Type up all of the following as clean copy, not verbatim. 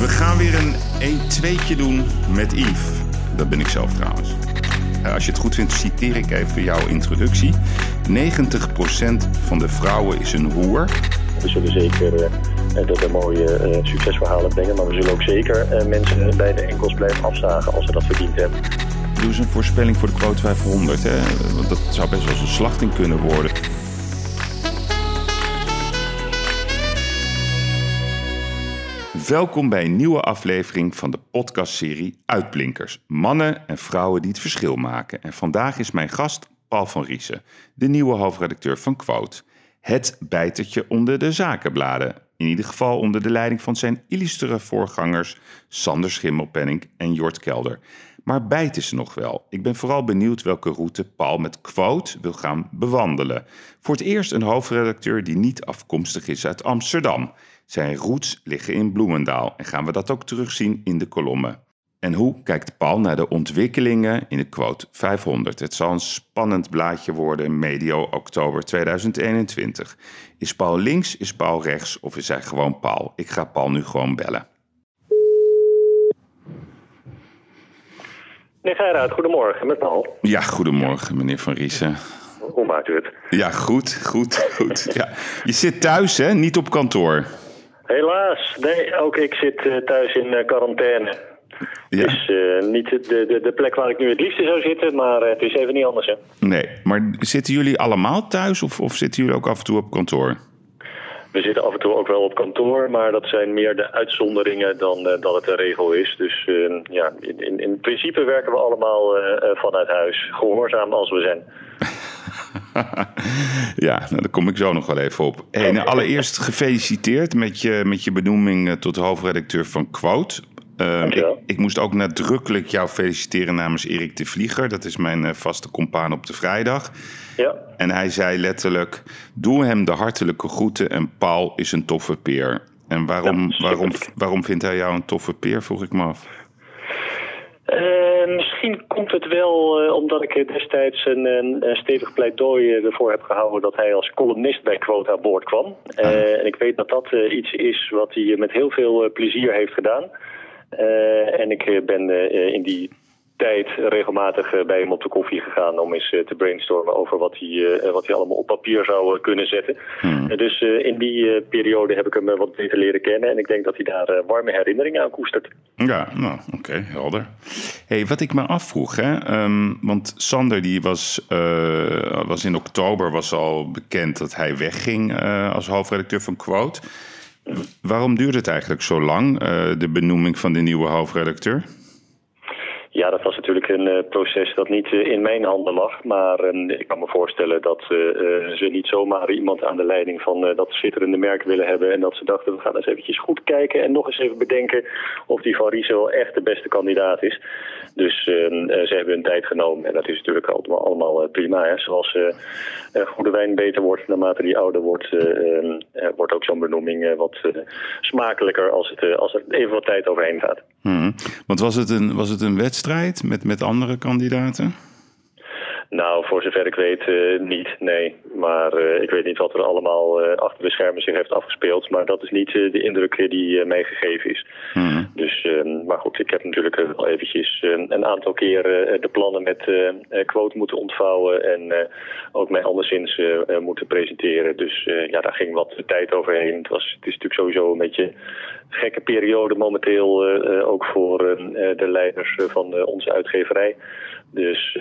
We gaan weer een 1-2'tje doen met Yves. Dat ben ik zelf trouwens. Als je het goed vindt, citeer ik even jouw introductie. 90% van de vrouwen is een hoer. We zullen zeker dat er mooie succesverhalen brengen. Maar we zullen ook zeker mensen bij de enkels blijven afzagen als ze dat verdiend hebben. Doe eens een voorspelling voor de Quote 500. Hè? Want dat zou best wel eens een slachting kunnen worden. Welkom bij een nieuwe aflevering van de podcastserie Uitblinkers. Mannen en vrouwen die het verschil maken. En vandaag is mijn gast Paul van Riessen, de nieuwe hoofdredacteur van Quote. Het bijtertje onder de zakenbladen. In ieder geval onder de leiding van zijn illustere voorgangers Sander Schimmelpenninck en Jort Kelder. Maar bijten ze nog wel? Ik ben vooral benieuwd welke route Paul met Quote wil gaan bewandelen. Voor het eerst een hoofdredacteur die niet afkomstig is uit Amsterdam. Zijn roots liggen in Bloemendaal en gaan we dat ook terugzien in de kolommen. En hoe kijkt Paul naar de ontwikkelingen in de Quote 500? Het zal een spannend blaadje worden medio oktober 2021. Is Paul links, is Paul rechts of is hij gewoon Paul? Ik ga Paul nu gewoon bellen. Meneer Gijrath, goedemorgen met Paul. Ja, goedemorgen meneer Van Riessen. Hoe maakt u het? Ja, goed. Ja. Je zit thuis, hè? Niet op kantoor. Helaas, nee, ook ik zit thuis in quarantaine. Ja. Het is niet de plek waar ik nu het liefste zou zitten, maar het is even niet anders, hè? Nee, maar zitten jullie allemaal thuis of zitten jullie ook af en toe op kantoor? We zitten af en toe ook wel op kantoor, maar dat zijn meer de uitzonderingen dan dat het een regel is. Dus ja, in principe werken we allemaal vanuit huis, gehoorzaam als we zijn. Ja, nou, daar kom ik zo nog wel even op. Hey, nou, allereerst gefeliciteerd met je benoeming tot hoofdredacteur van Quote. Ik moest ook nadrukkelijk jou feliciteren namens Erik de Vlieger. Dat is mijn vaste compaan op de vrijdag. Ja. En hij zei letterlijk: doe hem de hartelijke groeten en Paul is een toffe peer. En waarom vindt hij jou een toffe peer, vroeg ik me af. Misschien komt het wel omdat ik destijds een stevig pleidooi ervoor heb gehouden dat hij als columnist bij Quote aan boord kwam. En ik weet dat dat iets is wat hij met heel veel plezier heeft gedaan. En ik ben in die tijd regelmatig bij hem op de koffie gegaan om eens te brainstormen over wat hij allemaal op papier zou kunnen zetten. Dus in die periode heb ik hem wat beter leren kennen en ik denk dat hij daar warme herinneringen aan koestert. Ja, nou, oké, helder. Hey, wat ik me afvroeg, hè, want Sander die was in oktober al bekend dat hij wegging als hoofdredacteur van Quote. Waarom duurde het eigenlijk zo lang, de benoeming van de nieuwe hoofdredacteur? Ja, dat was natuurlijk een proces dat niet in mijn handen lag. Maar ik kan me voorstellen dat ze niet zomaar iemand aan de leiding van dat schitterende merk willen hebben. En dat ze dachten, we gaan eens eventjes goed kijken en nog eens even bedenken of die Van Riessen wel echt de beste kandidaat is. Dus ze hebben hun tijd genomen. En dat is natuurlijk allemaal prima. Hè? Zoals goede wijn beter wordt naarmate die ouder wordt, wordt ook zo'n benoeming wat smakelijker als er even wat tijd overheen gaat. Want was het een wedstrijd met andere kandidaten? Nou, voor zover ik weet niet, nee. Maar ik weet niet wat er allemaal achter de schermen zich heeft afgespeeld. Maar dat is niet de indruk die mij gegeven is. Mm-hmm. Dus, maar goed, ik heb natuurlijk wel eventjes een aantal keer de plannen met Quote moeten ontvouwen. En ook mij anderszins moeten presenteren. Dus ja, daar ging wat tijd overheen. Het is natuurlijk sowieso een beetje een gekke periode momenteel. Ook voor de leiders van onze uitgeverij. Dus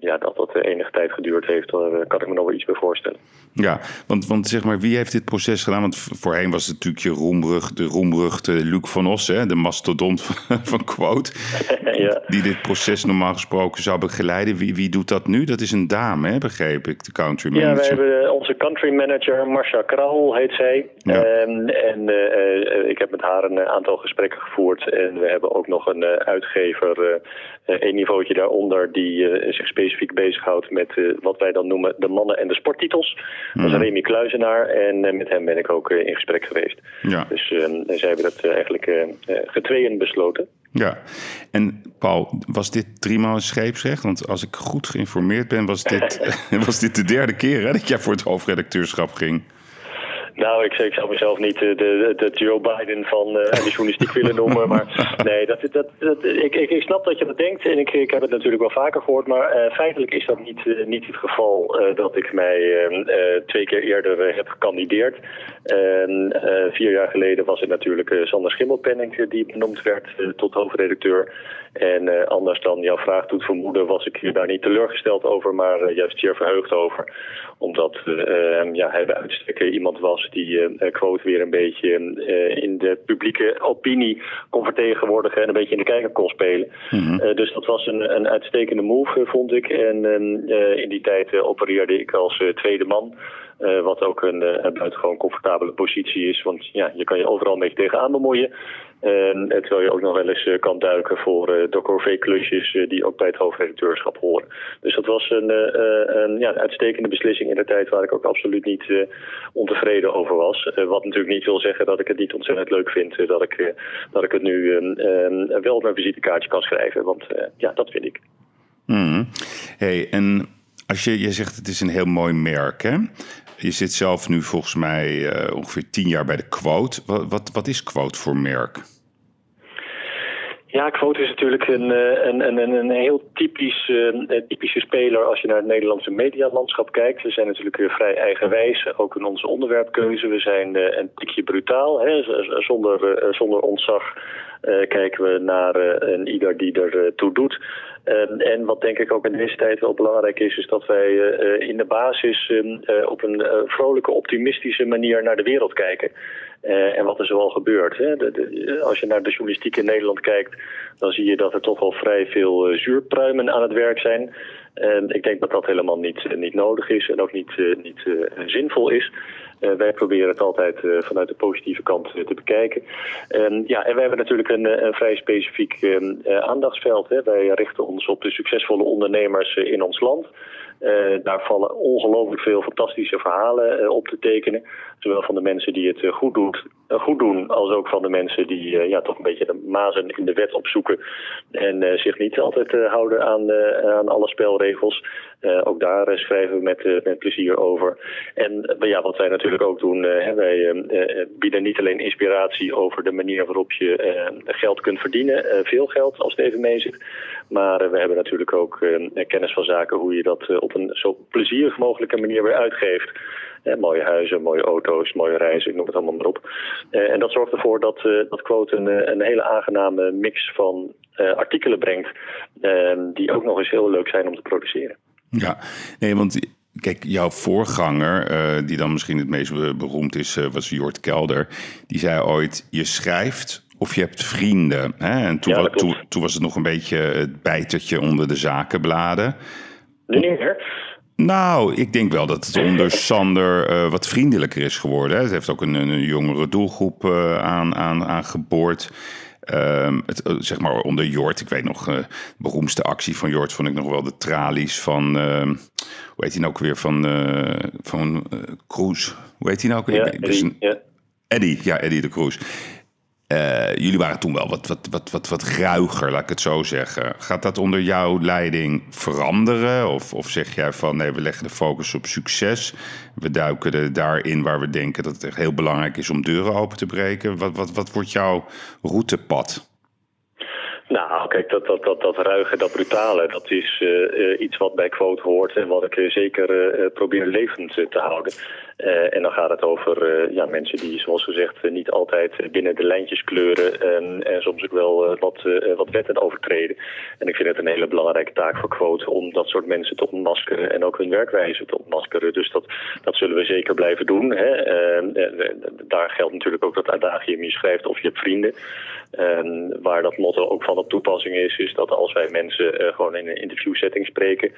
ja, dat enige tijd geduurd heeft, daar kan ik me nog wel iets bij voorstellen. Ja, want zeg maar, wie heeft dit proces gedaan? Want voorheen was het natuurlijk de roemruchte Luc van Ossen, hè, de mastodont van Quote. Ja. Die dit proces normaal gesproken zou begeleiden. Wie doet dat nu? Dat is een dame, hè, begreep ik, de country manager. Ja, we hebben onze country manager, Marsha Kral heet zij. Ja. Ik heb met haar een aantal gesprekken gevoerd. En we hebben ook nog een uitgever, één niveautje daaronder, die zich specifiek bezighoudt met wat wij dan noemen de mannen en de sporttitels. Dat is Remy Kluizenaar en met hem ben ik ook in gesprek geweest. Ja. Dus zij hebben dat eigenlijk getweeën besloten. Ja, en Paul, was dit 3 maal een scheepsrecht? Want als ik goed geïnformeerd ben, was dit de derde keer, hè, dat jij voor het hoofdredacteurschap ging. Nou, ik zou mezelf niet de Joe Biden van de journalistiek willen noemen. Maar nee, ik snap dat je dat denkt. En ik heb het natuurlijk wel vaker gehoord. Maar feitelijk is dat niet het geval dat ik mij 2 keer eerder heb gekandideerd. 4 jaar geleden was het natuurlijk Sander Schimmelpenninck die benoemd werd tot hoofdredacteur. En anders dan jouw vraag doet vermoeden, was ik hier daar niet teleurgesteld over, maar juist zeer verheugd over. Omdat hij bij uitstek iemand was die Quote weer een beetje in de publieke opinie kon vertegenwoordigen en een beetje in de kijker kon spelen. Mm-hmm. Dus dat was een uitstekende move, vond ik. En in die tijd opereerde ik als tweede man. Wat ook een buitengewoon comfortabele positie is. Want ja, je kan je overal een beetje tegenaan bemoeien. Terwijl je ook nog wel eens kan duiken voor de corvée-klusjes die ook bij het hoofdredacteurschap horen. Dus dat was een uitstekende beslissing in de tijd waar ik ook absoluut niet ontevreden over was. Wat natuurlijk niet wil zeggen dat ik het niet ontzettend leuk vind dat ik het nu wel op mijn visitekaartje kan schrijven. Want dat vind ik. Mm. Hey, en als je zegt het is een heel mooi merk, hè? Je zit zelf nu volgens mij ongeveer 10 jaar bij de Quote. Wat is Quote voor merk? Ja, Quote is natuurlijk een heel typische speler als je naar het Nederlandse medialandschap kijkt. We zijn natuurlijk vrij eigenwijs, ook in onze onderwerpkeuze. We zijn een tikje brutaal, hè? Zonder ontzag kijken we naar ieder die er toe doet. En wat denk ik ook in deze tijd wel belangrijk is, is dat wij in de basis op een vrolijke, optimistische manier naar de wereld kijken. En wat er zoal gebeurt. Hè? Als je naar de journalistiek in Nederland kijkt, dan zie je dat er toch wel vrij veel zuurpruimen aan het werk zijn. En ik denk dat dat helemaal niet nodig is en ook niet zinvol is. Wij proberen het altijd vanuit de positieve kant te bekijken. En wij hebben natuurlijk een vrij specifiek aandachtsveld. Hè. Wij richten ons op de succesvolle ondernemers in ons land. Daar vallen ongelooflijk veel fantastische verhalen op te tekenen. Zowel van de mensen die het goed doen, als ook van de mensen die toch een beetje de mazen in de wet opzoeken. En zich niet altijd houden aan alle spelregels. Ook daar schrijven we met plezier over. En wat wij natuurlijk ook doen, wij bieden niet alleen inspiratie over de manier waarop je geld kunt verdienen. Veel geld, als het even mee zit. Maar we hebben natuurlijk ook kennis van zaken hoe je dat op een zo plezierig mogelijke manier weer uitgeeft. Mooie huizen, mooie auto's, mooie reizen, ik noem het allemaal maar op. En dat zorgt ervoor dat Quote een hele aangename mix van artikelen brengt. Die ook nog eens heel leuk zijn om te produceren. Ja, nee, want kijk, jouw voorganger, die dan misschien het meest beroemd is, was Jort Kelder. Die zei ooit, je schrijft of je hebt vrienden. Hè? En toen was het nog een beetje het bijtertje onder de zakenbladen. Nu niet meer. Nou, ik denk wel dat het onder Sander wat vriendelijker is geworden. Hè. Het heeft ook een jongere doelgroep aangeboord. Zeg maar onder Jort, ik weet nog, de beroemdste actie van Jort vond ik nog wel de tralies van, hoe heet hij nou ook weer, van Kroes. Hoe heet hij nou ook weer? Eddie de Kroes. Jullie waren toen wel wat gruiger, laat ik het zo zeggen. Gaat dat onder jouw leiding veranderen? Of zeg jij van, nee, we leggen de focus op succes. We duiken er daarin waar we denken dat het echt heel belangrijk is om deuren open te breken. Wat wordt jouw routepad? Nou, kijk, dat ruige, dat brutale, dat is iets wat bij Quote hoort en wat ik zeker probeer levend te houden. En dan gaat het over mensen die, zoals gezegd, niet altijd binnen de lijntjes kleuren en soms ook wel wat wetten overtreden. En ik vind het een hele belangrijke taak voor Quote om dat soort mensen te ontmaskeren en ook hun werkwijze te ontmaskeren. Dus dat zullen we zeker blijven doen. Hè? Daar geldt natuurlijk ook dat adagium, je schrijft of je hebt vrienden. Waar dat motto ook van op toepassing is dat als wij mensen gewoon in een interviewsetting spreken,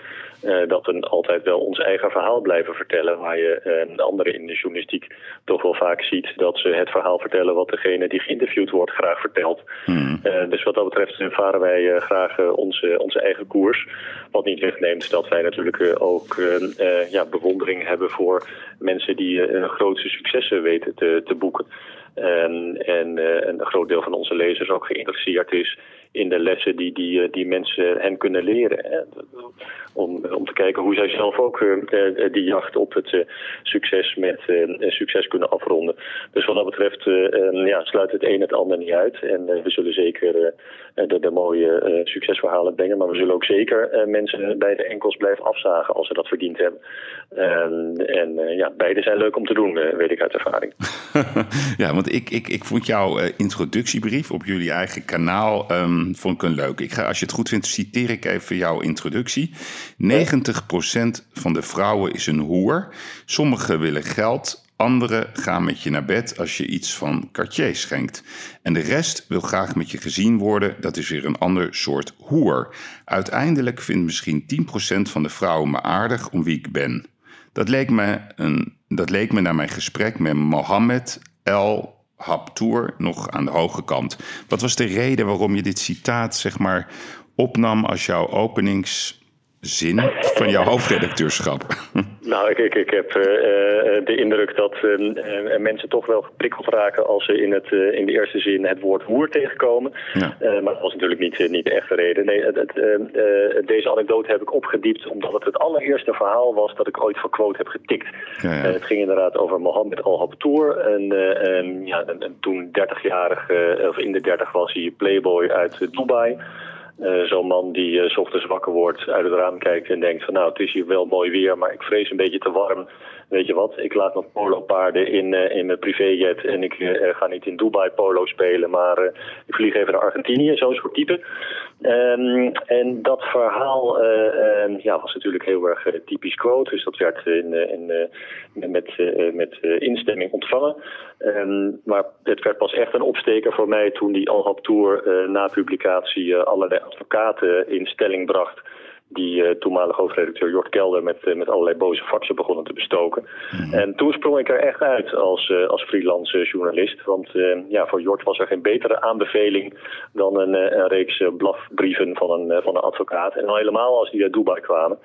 dat we altijd wel ons eigen verhaal blijven vertellen, waar je anderen in de journalistiek toch wel vaak ziet dat ze het verhaal vertellen wat degene die geïnterviewd wordt graag vertelt. Mm. Dus wat dat betreft varen wij graag onze eigen koers. Wat niet wegneemt dat wij natuurlijk ook bewondering hebben voor mensen die grootste successen weten te boeken. En een groot deel van onze lezers ook geïnteresseerd is in de lessen die mensen hen kunnen leren. Om te kijken hoe zij zelf ook die jacht op het succes met succes kunnen afronden. Dus wat dat betreft sluit het een het ander niet uit. En we zullen zeker de mooie succesverhalen brengen. Maar we zullen ook zeker mensen bij de enkels blijven afzagen als ze dat verdiend hebben. Beide zijn leuk om te doen, weet ik uit ervaring. Ja, want ik vond jouw introductiebrief op jullie eigen kanaal vond ik een leuk. Als je het goed vindt, citeer ik even jouw introductie. 90% van de vrouwen is een hoer. Sommigen willen geld, anderen gaan met je naar bed als je iets van Cartier schenkt. En de rest wil graag met je gezien worden, dat is weer een ander soort hoer. Uiteindelijk vindt misschien 10% van de vrouwen me aardig om wie ik ben. Dat leek me na mijn gesprek met Mohammed Al-Habtoor nog aan de hoge kant. Wat was de reden waarom je dit citaat opnam als jouw openingszin van jouw hoofdredacteurschap? Nou, ik heb de indruk dat mensen toch wel geprikkeld raken als ze in de eerste zin het woord hoer tegenkomen. Ja. Maar dat was natuurlijk niet de echte reden. Nee, deze anekdote heb ik opgediept omdat het allereerste verhaal was dat ik ooit voor Quote heb getikt. Ja, ja. Het ging inderdaad over Mohammed Al-Habtoor. En toen 30-jarig, of in de 30 was hij playboy uit Dubai. Zo'n man die 's ochtends wakker wordt, uit het raam kijkt en denkt van nou, het is hier wel mooi weer, maar ik vrees een beetje te warm. Weet je wat, ik laat nog polopaarden in mijn privéjet en ik ga niet in Dubai polo spelen, maar ik vlieg even naar Argentinië, zo'n soort type. En dat verhaal was natuurlijk heel erg typisch Quote, dus dat werd met instemming ontvangen. Maar het werd pas echt een opsteker voor mij toen die Al-Habtoor na publicatie allerlei advocaten in stelling bracht. Die toenmalige hoofdredacteur Jort Kelder met allerlei boze faxen begonnen te bestoken. Mm-hmm. En toen sprong ik er echt uit als freelance journalist. Want voor Jort was er geen betere aanbeveling dan een reeks blafbrieven van een advocaat. En al helemaal als die uit Dubai kwamen.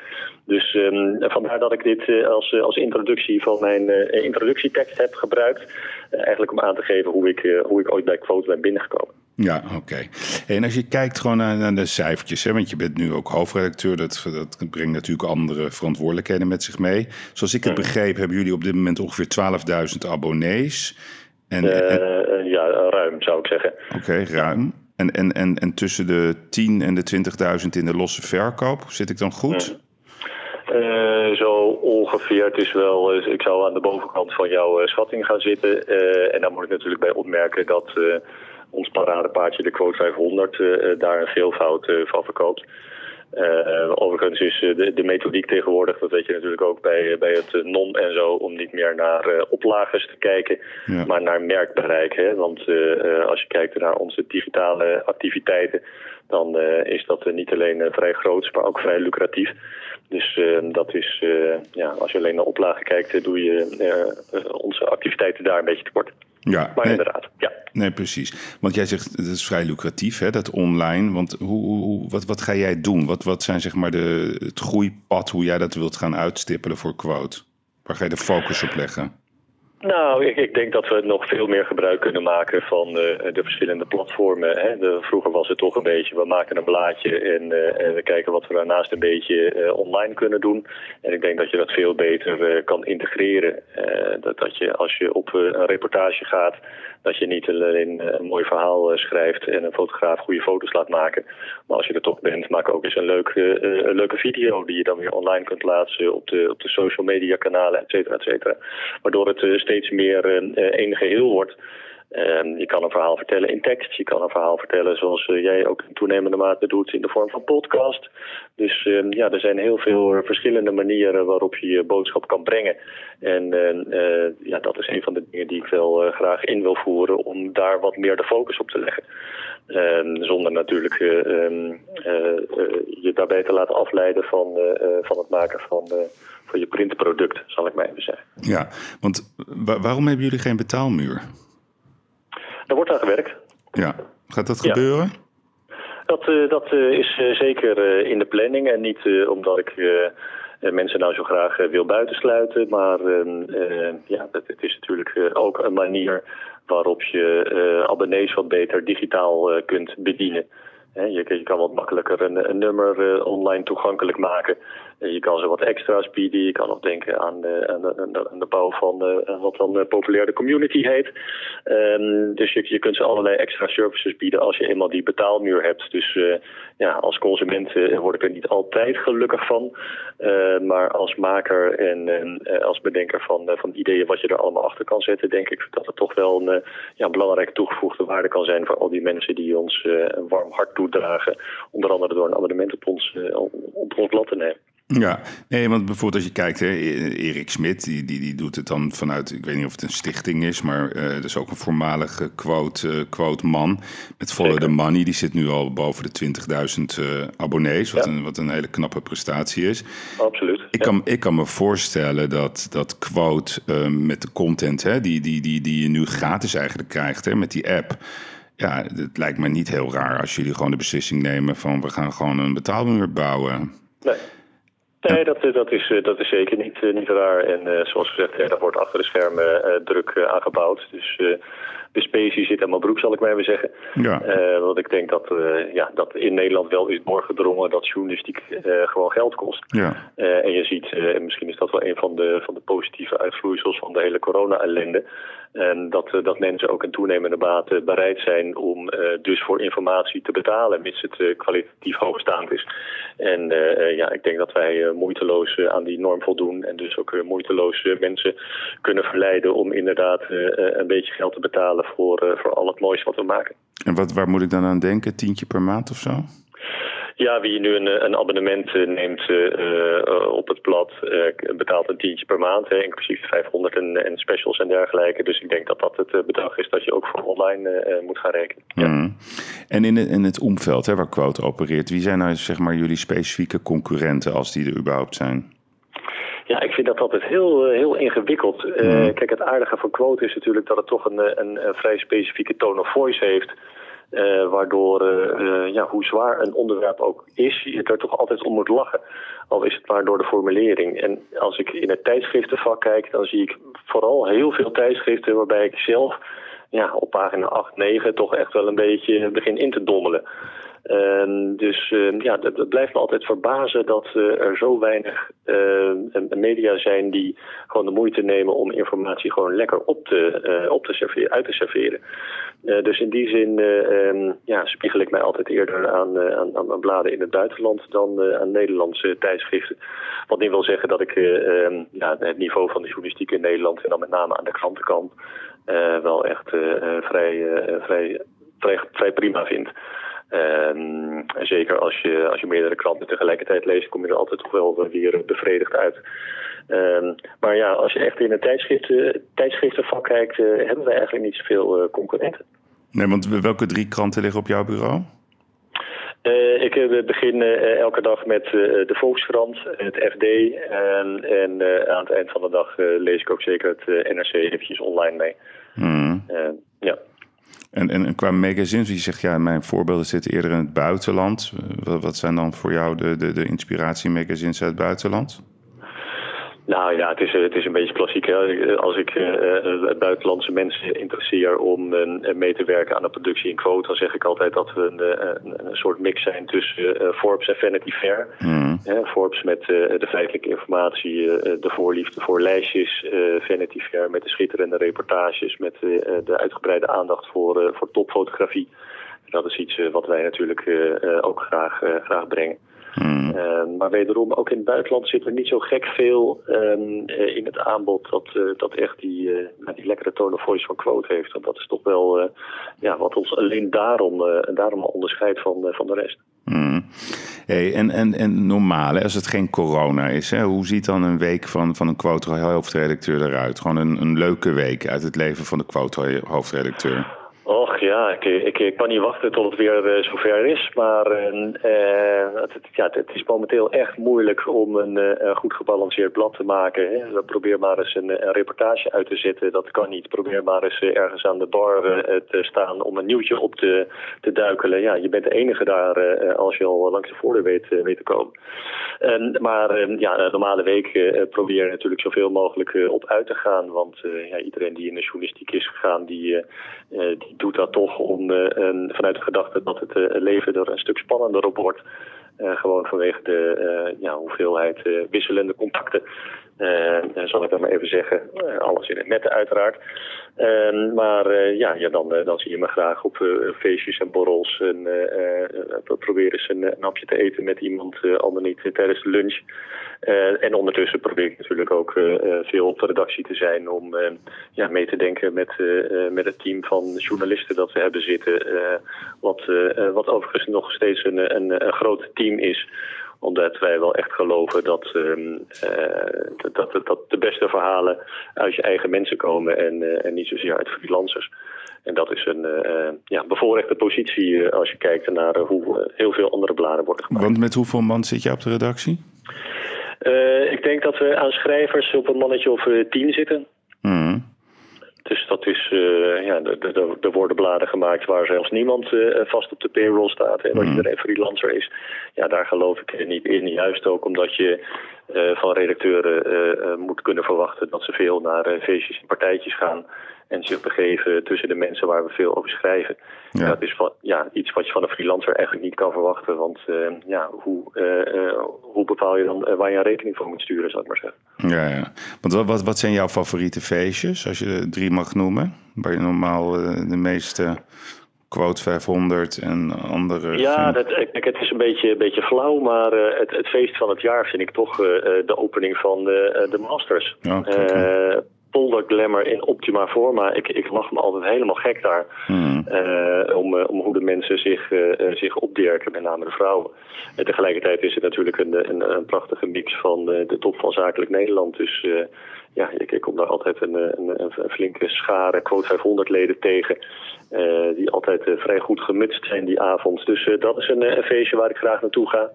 Dus vandaar dat ik dit als introductie van mijn introductietekst heb gebruikt. Eigenlijk om aan te geven hoe ik ooit bij Quote ben binnengekomen. Ja, oké. En als je kijkt gewoon naar de cijfertjes, hè, want je bent nu ook hoofdredacteur, dat brengt natuurlijk andere verantwoordelijkheden met zich mee. Zoals ik het begreep, hebben jullie op dit moment ongeveer 12.000 abonnees. Ruim zou ik zeggen. Oké, ruim. En tussen de 10.000 en de 20.000 in de losse verkoop, zit ik dan goed? Zo ongeveer. Het is wel, ik zou aan de bovenkant van jouw schatting gaan zitten. En daar moet ik natuurlijk bij opmerken dat ons paradepaardje, de Quote 500, daar een veelvoud van verkoopt. Overigens is de methodiek tegenwoordig, dat weet je natuurlijk ook bij het NOM en zo, om niet meer naar oplages te kijken, ja, maar naar merkbereik. Hè? Want als je kijkt naar onze digitale activiteiten, dan is dat niet alleen vrij groot, maar ook vrij lucratief. Dus dat is, als je alleen naar oplagen kijkt, doe je onze activiteiten daar een beetje tekort. Ja, maar inderdaad, ja. Nee, precies. Want jij zegt, het is vrij lucratief, hè, dat online. Want wat ga jij doen? Wat zijn het groeipad, hoe jij dat wilt gaan uitstippelen voor Quote? Waar ga je de focus op leggen? Nou, ik denk dat we nog veel meer gebruik kunnen maken van de verschillende platformen. Hè. Vroeger was het toch een beetje, we maken een blaadje en we kijken wat we daarnaast een beetje online kunnen doen. En ik denk dat je dat veel beter kan integreren. Dat je als je op een reportage gaat, dat je niet alleen een mooi verhaal schrijft en een fotograaf goede foto's laat maken. Maar als je er toch bent, maak ook eens een leuke video die je dan weer online kunt plaatsen op de social media kanalen, et cetera, et cetera. Waardoor het steeds meer één geheel wordt. Je kan een verhaal vertellen in tekst. Je kan een verhaal vertellen zoals jij ook in toenemende mate doet in de vorm van podcast. Dus er zijn heel veel verschillende manieren waarop je je boodschap kan brengen. En dat is een van de dingen die ik wel graag in wil voeren om daar wat meer de focus op te leggen. Zonder natuurlijk je daarbij te laten afleiden van het maken van je printproduct, zal ik maar even zeggen. Ja, want waarom hebben jullie geen betaalmuur? Er wordt aan gewerkt. Ja, gaat dat gebeuren? Dat is zeker in de planning. En niet omdat ik mensen nou zo graag wil buitensluiten. Maar het is natuurlijk ook een manier waarop je abonnees wat beter digitaal kunt bedienen. Je kan wat makkelijker een nummer online toegankelijk maken. Je kan zo wat extra's bieden. Je kan ook denken aan de bouw van wat dan populair de community heet. Dus je kunt ze allerlei extra services bieden als je eenmaal die betaalmuur hebt. Dus als consument word ik er niet altijd gelukkig van. Maar als maker en als bedenker van ideeën wat je er allemaal achter kan zetten, denk ik dat het toch wel een belangrijke toegevoegde waarde kan zijn voor al die mensen die ons een warm hart toedragen. Onder andere door een abonnement op ons blad te nemen. Ja, nee, want bijvoorbeeld als je kijkt, hè, Erik Smit, die doet het dan vanuit, ik weet niet of het een stichting is, maar dat is ook een voormalige quote man met Follow the Money. Die zit nu al boven de 20.000 abonnees, wat een hele knappe prestatie is. Absoluut. Ik kan me voorstellen dat quote met de content die je nu gratis eigenlijk krijgt, hè, met die app. Ja, het lijkt me niet heel raar als jullie gewoon de beslissing nemen van we gaan gewoon een betaalmuur bouwen. Nee, dat is zeker niet raar. En zoals gezegd, daar wordt achter de schermen druk aan gebouwd. Dus de specie zit helemaal broek, zal ik maar even zeggen. Ja. Want ik denk dat in Nederland wel is doorgedrongen dat journalistiek gewoon geld kost. Ja. En je ziet, misschien is dat wel een van de positieve uitvloeisels van de hele corona-ellende. En dat mensen ook in toenemende mate bereid zijn om dus voor informatie te betalen, mits het kwalitatief hoogstaand is. En ik denk dat wij moeiteloos aan die norm voldoen en dus ook moeiteloos mensen kunnen verleiden om inderdaad een beetje geld te betalen voor al het moois wat we maken. En waar moet ik dan aan denken? 10 per maand of zo? Ja, wie nu een abonnement neemt op het blad, betaalt een 10 per maand, inclusief 500 en specials en dergelijke. Dus ik denk dat dat het bedrag is dat je ook voor online moet gaan rekenen. Ja. Mm. En in het omveld waar Quote opereert, wie zijn nou zeg maar jullie specifieke concurrenten als die er überhaupt zijn? Ja, ik vind dat altijd heel ingewikkeld. Mm. Kijk, het aardige van Quote is natuurlijk dat het toch een vrij specifieke tone of voice heeft. Waardoor hoe zwaar een onderwerp ook is, je er toch altijd om moet lachen. Al is het maar door de formulering. En als ik in het tijdschriftenvak kijk, dan zie ik vooral heel veel tijdschriften waarbij ik zelf op pagina 8, 9 toch echt wel een beetje begin in te dommelen. Het blijft me altijd verbazen dat er zo weinig media zijn die gewoon de moeite nemen om informatie gewoon lekker uit te serveren. Dus in die zin spiegel ik mij altijd eerder aan bladen in het buitenland dan aan Nederlandse tijdschriften. Wat niet wil zeggen dat ik het niveau van de journalistiek in Nederland en dan met name aan de krantenkant wel echt vrij prima vind. Zeker als je meerdere kranten tegelijkertijd leest, kom je er altijd toch wel weer bevredigd uit. Maar als je echt in het tijdschriftenvak kijkt, hebben we eigenlijk niet zoveel concurrenten. Nee, want welke 3 kranten liggen op jouw bureau? Ik begin elke dag met de Volkskrant, het FD en aan het eind van de dag lees ik ook zeker het NRC eventjes online mee. Mm. En qua magazines, je zegt mijn voorbeelden zitten eerder in het buitenland. Wat zijn dan voor jou de inspiratiemagazines uit het buitenland? Nou ja, het is een beetje klassiek. Hè? Als ik buitenlandse mensen interesseer om mee te werken aan de productie in Quote, dan zeg ik altijd dat we een soort mix zijn tussen Forbes en Vanity Fair. Mm. Forbes met de feitelijke informatie, de voorliefde voor lijstjes. Vanity Fair met de schitterende reportages, met de uitgebreide aandacht voor topfotografie. Dat is iets wat wij natuurlijk ook graag brengen. Hmm. Maar wederom, ook in het buitenland zit er niet zo gek veel in het aanbod dat echt die lekkere tone of voice van Quote heeft. Want dat is toch wel wat ons alleen daarom onderscheidt van de rest. Hmm. Hey, en normaal, hè, als het geen corona is, hè, hoe ziet dan een week van een Quote hoofdredacteur eruit? Gewoon een leuke week uit het leven van de Quote hoofdredacteur. Och ja, ik kan niet wachten tot het weer zover is. Maar het is momenteel echt moeilijk om een goed gebalanceerd blad te maken. Hè. Probeer maar eens een reportage uit te zetten. Dat kan niet. Probeer maar eens ergens aan de bar te staan om een nieuwtje op te duikelen. Ja, je bent de enige daar als je al langs de voordeur weet te komen. Een normale week probeer natuurlijk zoveel mogelijk op uit te gaan. Want iedereen die in de journalistiek is gegaan, die doet dat toch om vanuit de gedachte dat het leven er een stuk spannender op wordt. Gewoon vanwege de hoeveelheid wisselende contacten. Zal ik dat maar even zeggen. Alles in het nette uiteraard. Dan zie je me graag op feestjes en borrels. En probeer eens een hapje te eten met iemand, ander niet, tijdens de lunch. En ondertussen probeer ik natuurlijk ook veel op de redactie te zijn om mee te denken met het team van journalisten dat we hebben zitten. Wat overigens nog steeds een groot team is. Omdat wij wel echt geloven dat de beste verhalen uit je eigen mensen komen en niet zozeer uit freelancers. En dat is een bevoorrechte positie als je kijkt naar hoe heel veel andere bladen worden gemaakt. Want met hoeveel man zit je op de redactie? Ik denk dat we aan schrijvers op een mannetje of 10 zitten. Mm. Dus dat is, er worden bladen gemaakt waar zelfs niemand vast op de payroll staat. En dat iedereen freelancer is. Ja, daar geloof ik niet in. Juist ook omdat je van redacteuren moet kunnen verwachten dat ze veel naar feestjes en partijtjes gaan. En zich begeven tussen de mensen waar we veel over schrijven. Ja. Dat is iets wat je van een freelancer eigenlijk niet kan verwachten. Want hoe bepaal je dan waar je een rekening voor moet sturen, zou ik maar zeggen. Ja, ja. Want wat zijn jouw favoriete feestjes, als je er 3 mag noemen? Waar je normaal de meeste... Quote 500 en andere... Ja, het is een beetje flauw, maar het feest van het jaar vind ik toch de opening van de Masters. Oh, Polder Glamour in optima forma. Ik lach me altijd helemaal gek daar. Om hoe de mensen zich opdirken, met name de vrouwen. En tegelijkertijd is het natuurlijk een prachtige mix van de top van zakelijk Nederland. Dus ik kom daar altijd een flinke schare Quote 500 leden tegen. Die altijd vrij goed gemutst zijn die avond. Dus dat is een feestje waar ik graag naartoe ga.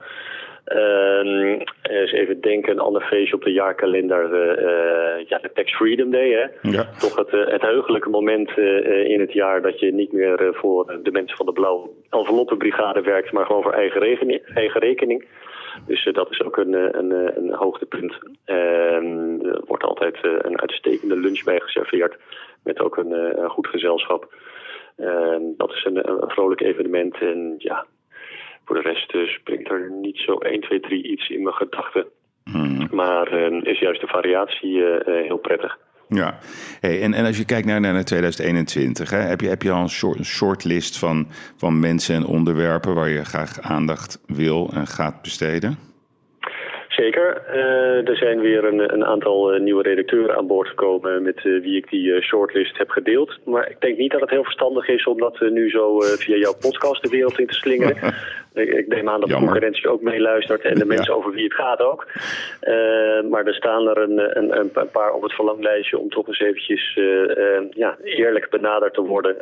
Eens even denken, een ander feestje op de jaarkalender, de Tax Freedom Day. Hè? Ja. Toch het heugelijke moment in het jaar dat je niet meer voor de mensen van de blauwe enveloppenbrigade werkt, maar gewoon voor eigen rekening. Dus dat is ook een hoogtepunt. Er wordt altijd een uitstekende lunch bij geserveerd, met ook een goed gezelschap. Dat is een vrolijk evenement en ja... Voor de rest springt er niet zo 1, 2, 3 iets in mijn gedachten. Maar is juist de variatie heel prettig. Ja, hey, en als je kijkt naar 2021... Hè, heb je al een shortlist van mensen en onderwerpen... waar je graag aandacht wil en gaat besteden? Zeker. Er zijn weer een aantal nieuwe redacteuren aan boord gekomen... met wie ik die shortlist heb gedeeld. Maar ik denk niet dat het heel verstandig is... om dat nu zo via jouw podcast de wereld in te slingeren. Ik neem aan dat de concurrentie ook meeluistert... en de mensen over wie het gaat ook. Maar er staan er een paar op het verlanglijstje... om toch eens eventjes eerlijk benaderd te worden...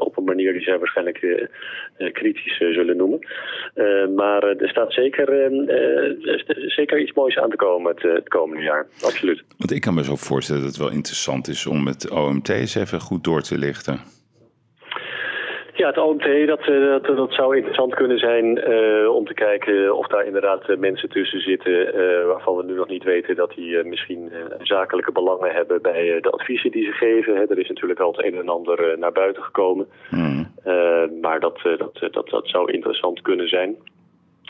op een manier die zij waarschijnlijk kritisch zullen noemen. Maar er staat zeker iets moois aan te komen het komende jaar. Absoluut. Want ik kan me zo voorstellen dat het wel interessant is om het OMT eens even goed door te lichten. Ja, het OMT, dat zou interessant kunnen zijn om te kijken of daar inderdaad mensen tussen zitten waarvan we nu nog niet weten dat die misschien zakelijke belangen hebben bij de adviezen die ze geven. Er is natuurlijk al het een en ander naar buiten gekomen. Maar dat zou interessant kunnen zijn.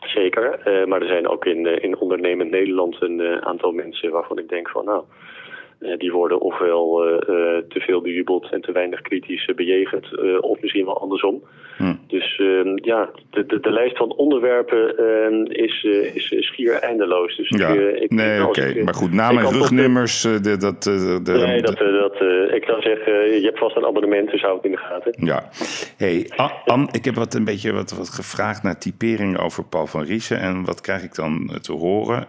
Zeker, maar er zijn ook in ondernemend Nederland een aantal mensen waarvan ik denk van die worden ofwel te veel bejubeld en te weinig kritisch bejegend of misschien wel andersom. Dus de lijst van onderwerpen is schier eindeloos. Dus maar goed, naam en rugnummers... Ik kan zeggen, je hebt vast een abonnement, dus hou het in de gaten. Ja. Hey, Ann, ik heb een beetje wat gevraagd naar typering over Paul van Riessen. En wat krijg ik dan te horen?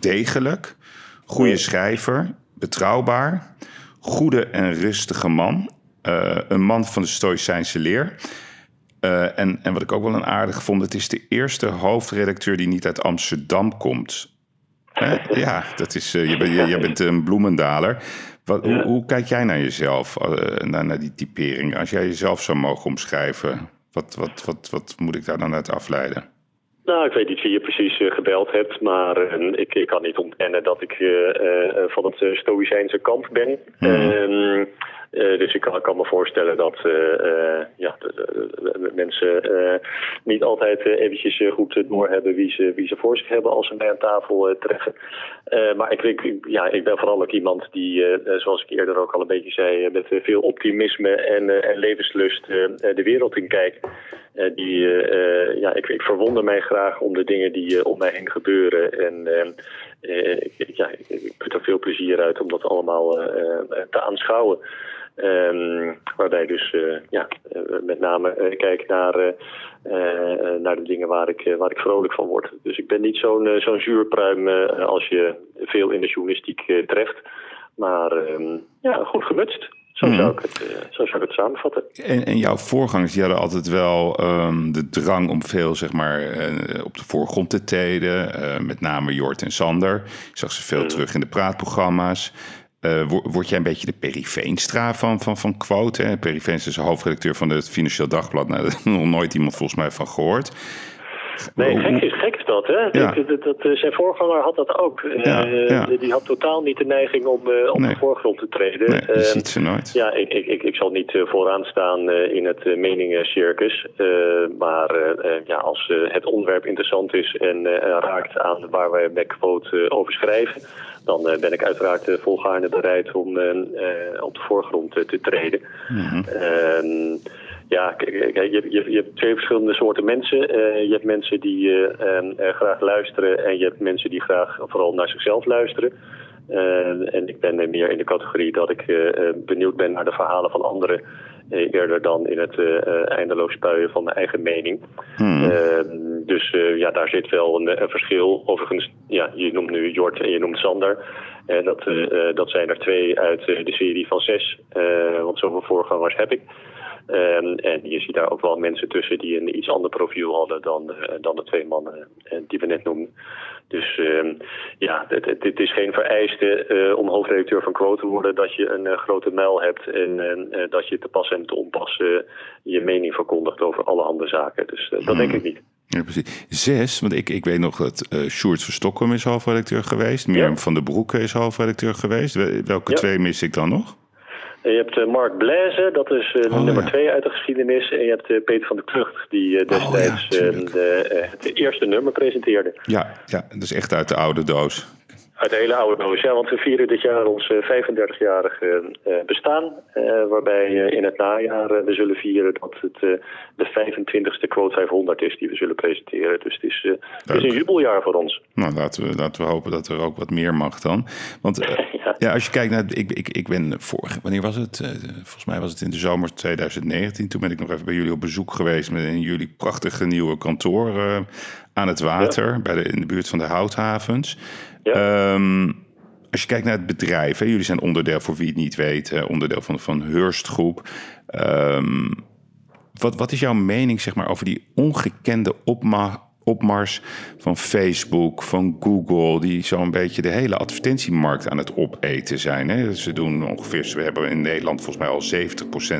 Degelijk, goede schrijver... Betrouwbaar, goede en rustige man, een man van de Stoïcijnse leer. En wat ik ook wel een aardig vond, het is de eerste hoofdredacteur die niet uit Amsterdam komt. Ja, dat is, jij bent een Bloemendaler. Hoe kijk jij naar jezelf, naar die typering? Als jij jezelf zou mogen omschrijven, wat moet ik daar dan uit afleiden? Nou, ik weet niet wie je precies gebeld hebt, maar ik kan niet ontkennen dat ik van het stoïcijnse kamp ben. Dus ik kan me voorstellen dat mensen niet altijd eventjes goed doorhebben wie ze voor zich hebben als ze mij aan tafel treffen. Maar ik ben vooral ook iemand die, zoals ik eerder ook al een beetje zei, met veel optimisme en levenslust de wereld in kijkt. Ik verwonder mij graag om de dingen die om mij heen gebeuren. En ik put er veel plezier uit om dat allemaal te aanschouwen. Waarbij met name kijk naar de dingen waar ik vrolijk van word. Dus ik ben niet zo'n zuurpruim als je veel in de journalistiek treft. Maar goed gemutst. Zo zou ik het samenvatten. En jouw voorgangers die hadden altijd wel de drang om veel op de voorgrond te treden. Met name Jort en Sander. Ik zag ze veel terug in de praatprogramma's. Word jij een beetje de Perifeenstra van Quote? Hè? Perifeenstra is de hoofdredacteur van het Financieel Dagblad. Nou, daar heeft nog nooit iemand volgens mij van gehoord. Nee, gek is dat, hè? Ja. Zijn voorganger had dat ook. Ja. Die had totaal niet de neiging om op de voorgrond te treden. Nee, je ziet ze nooit. Ja, ik zal niet vooraan staan in het meningencircus. Als het onderwerp interessant is en raakt aan waar wij bij Quote over schrijven, dan ben ik uiteraard volgaarne bereid om op de voorgrond te treden. Mm-hmm. Je hebt twee verschillende soorten mensen. Je hebt mensen die graag luisteren en je hebt mensen die graag vooral naar zichzelf luisteren. En ik ben meer in de categorie dat ik benieuwd ben naar de verhalen van anderen, eerder dan in het eindeloos spuien van mijn eigen mening. Daar zit wel een verschil. Overigens, je noemt nu Jort en je noemt Sander. Dat zijn er twee uit de serie van 6, want zoveel voorgangers heb ik. En je ziet daar ook wel mensen tussen die een iets ander profiel hadden dan de twee mannen die we net noemden. Dus dit is geen vereiste om hoofdredacteur van Quote te worden dat je een grote mijl hebt en dat je te pas en te onpas je mening verkondigt over alle andere zaken. Dus dat denk ik niet. Ja, precies. 6, want ik weet nog dat Sjoerd Verstokkum is hoofdredacteur geweest. Mirjam van der Broek is hoofdredacteur geweest. Welke twee mis ik dan nog? Je hebt Mark Blazen, dat is nummer 2 uit de geschiedenis. En je hebt Peter van der Klucht, die destijds het eerste nummer presenteerde. Ja, dat is echt uit de oude doos. Uit de hele oude doos, want we vieren dit jaar ons 35-jarig bestaan. Waarbij in het najaar we zullen vieren dat het de 25e Quote 500 is die we zullen presenteren. Dus het is een jubeljaar voor ons. Nou, laten we hopen dat er ook wat meer mag dan. Want als je kijkt naar... Ik ben wanneer was het? Volgens mij was het in de zomer 2019. Toen ben ik nog even bij jullie op bezoek geweest in jullie prachtige nieuwe kantoor aan het water. Ja. In de buurt van de houthavens. Ja. Als je kijkt naar het bedrijf, hè, jullie zijn onderdeel, voor wie het niet weet, onderdeel van Hearst Groep. Wat is jouw mening over die ongekende opmars van Facebook, van Google, die zo'n beetje de hele advertentiemarkt aan het opeten zijn? Hè? Ze doen we hebben in Nederland volgens mij al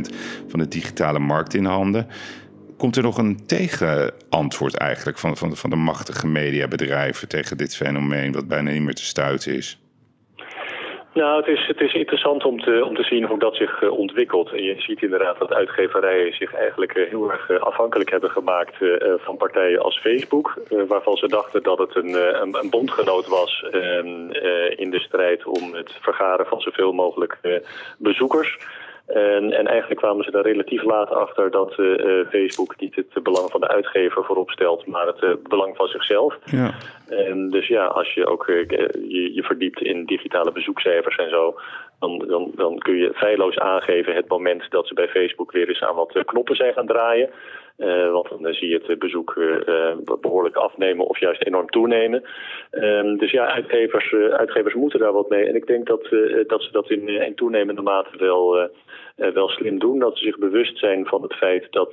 70% van de digitale markt in handen. Komt er nog een tegenantwoord eigenlijk van de machtige mediabedrijven tegen dit fenomeen wat bijna niet meer te stuiten is? Nou, het is interessant om te zien hoe dat zich ontwikkelt. En je ziet inderdaad dat uitgeverijen zich eigenlijk heel erg afhankelijk hebben gemaakt van partijen als Facebook. Waarvan ze dachten dat het een bondgenoot was in de strijd om het vergaren van zoveel mogelijk bezoekers. En eigenlijk kwamen ze daar relatief laat achter dat Facebook niet het belang van de uitgever voorop stelt, maar het belang van zichzelf. Ja. Als je ook je verdiept in digitale bezoekcijfers en zo, dan kun je feilloos aangeven het moment dat ze bij Facebook weer eens aan wat knoppen zijn gaan draaien. Want dan zie je het bezoek behoorlijk afnemen of juist enorm toenemen. Uitgevers moeten daar wat mee. En ik denk dat ze dat in toenemende mate wel slim doen. Dat ze zich bewust zijn van het feit dat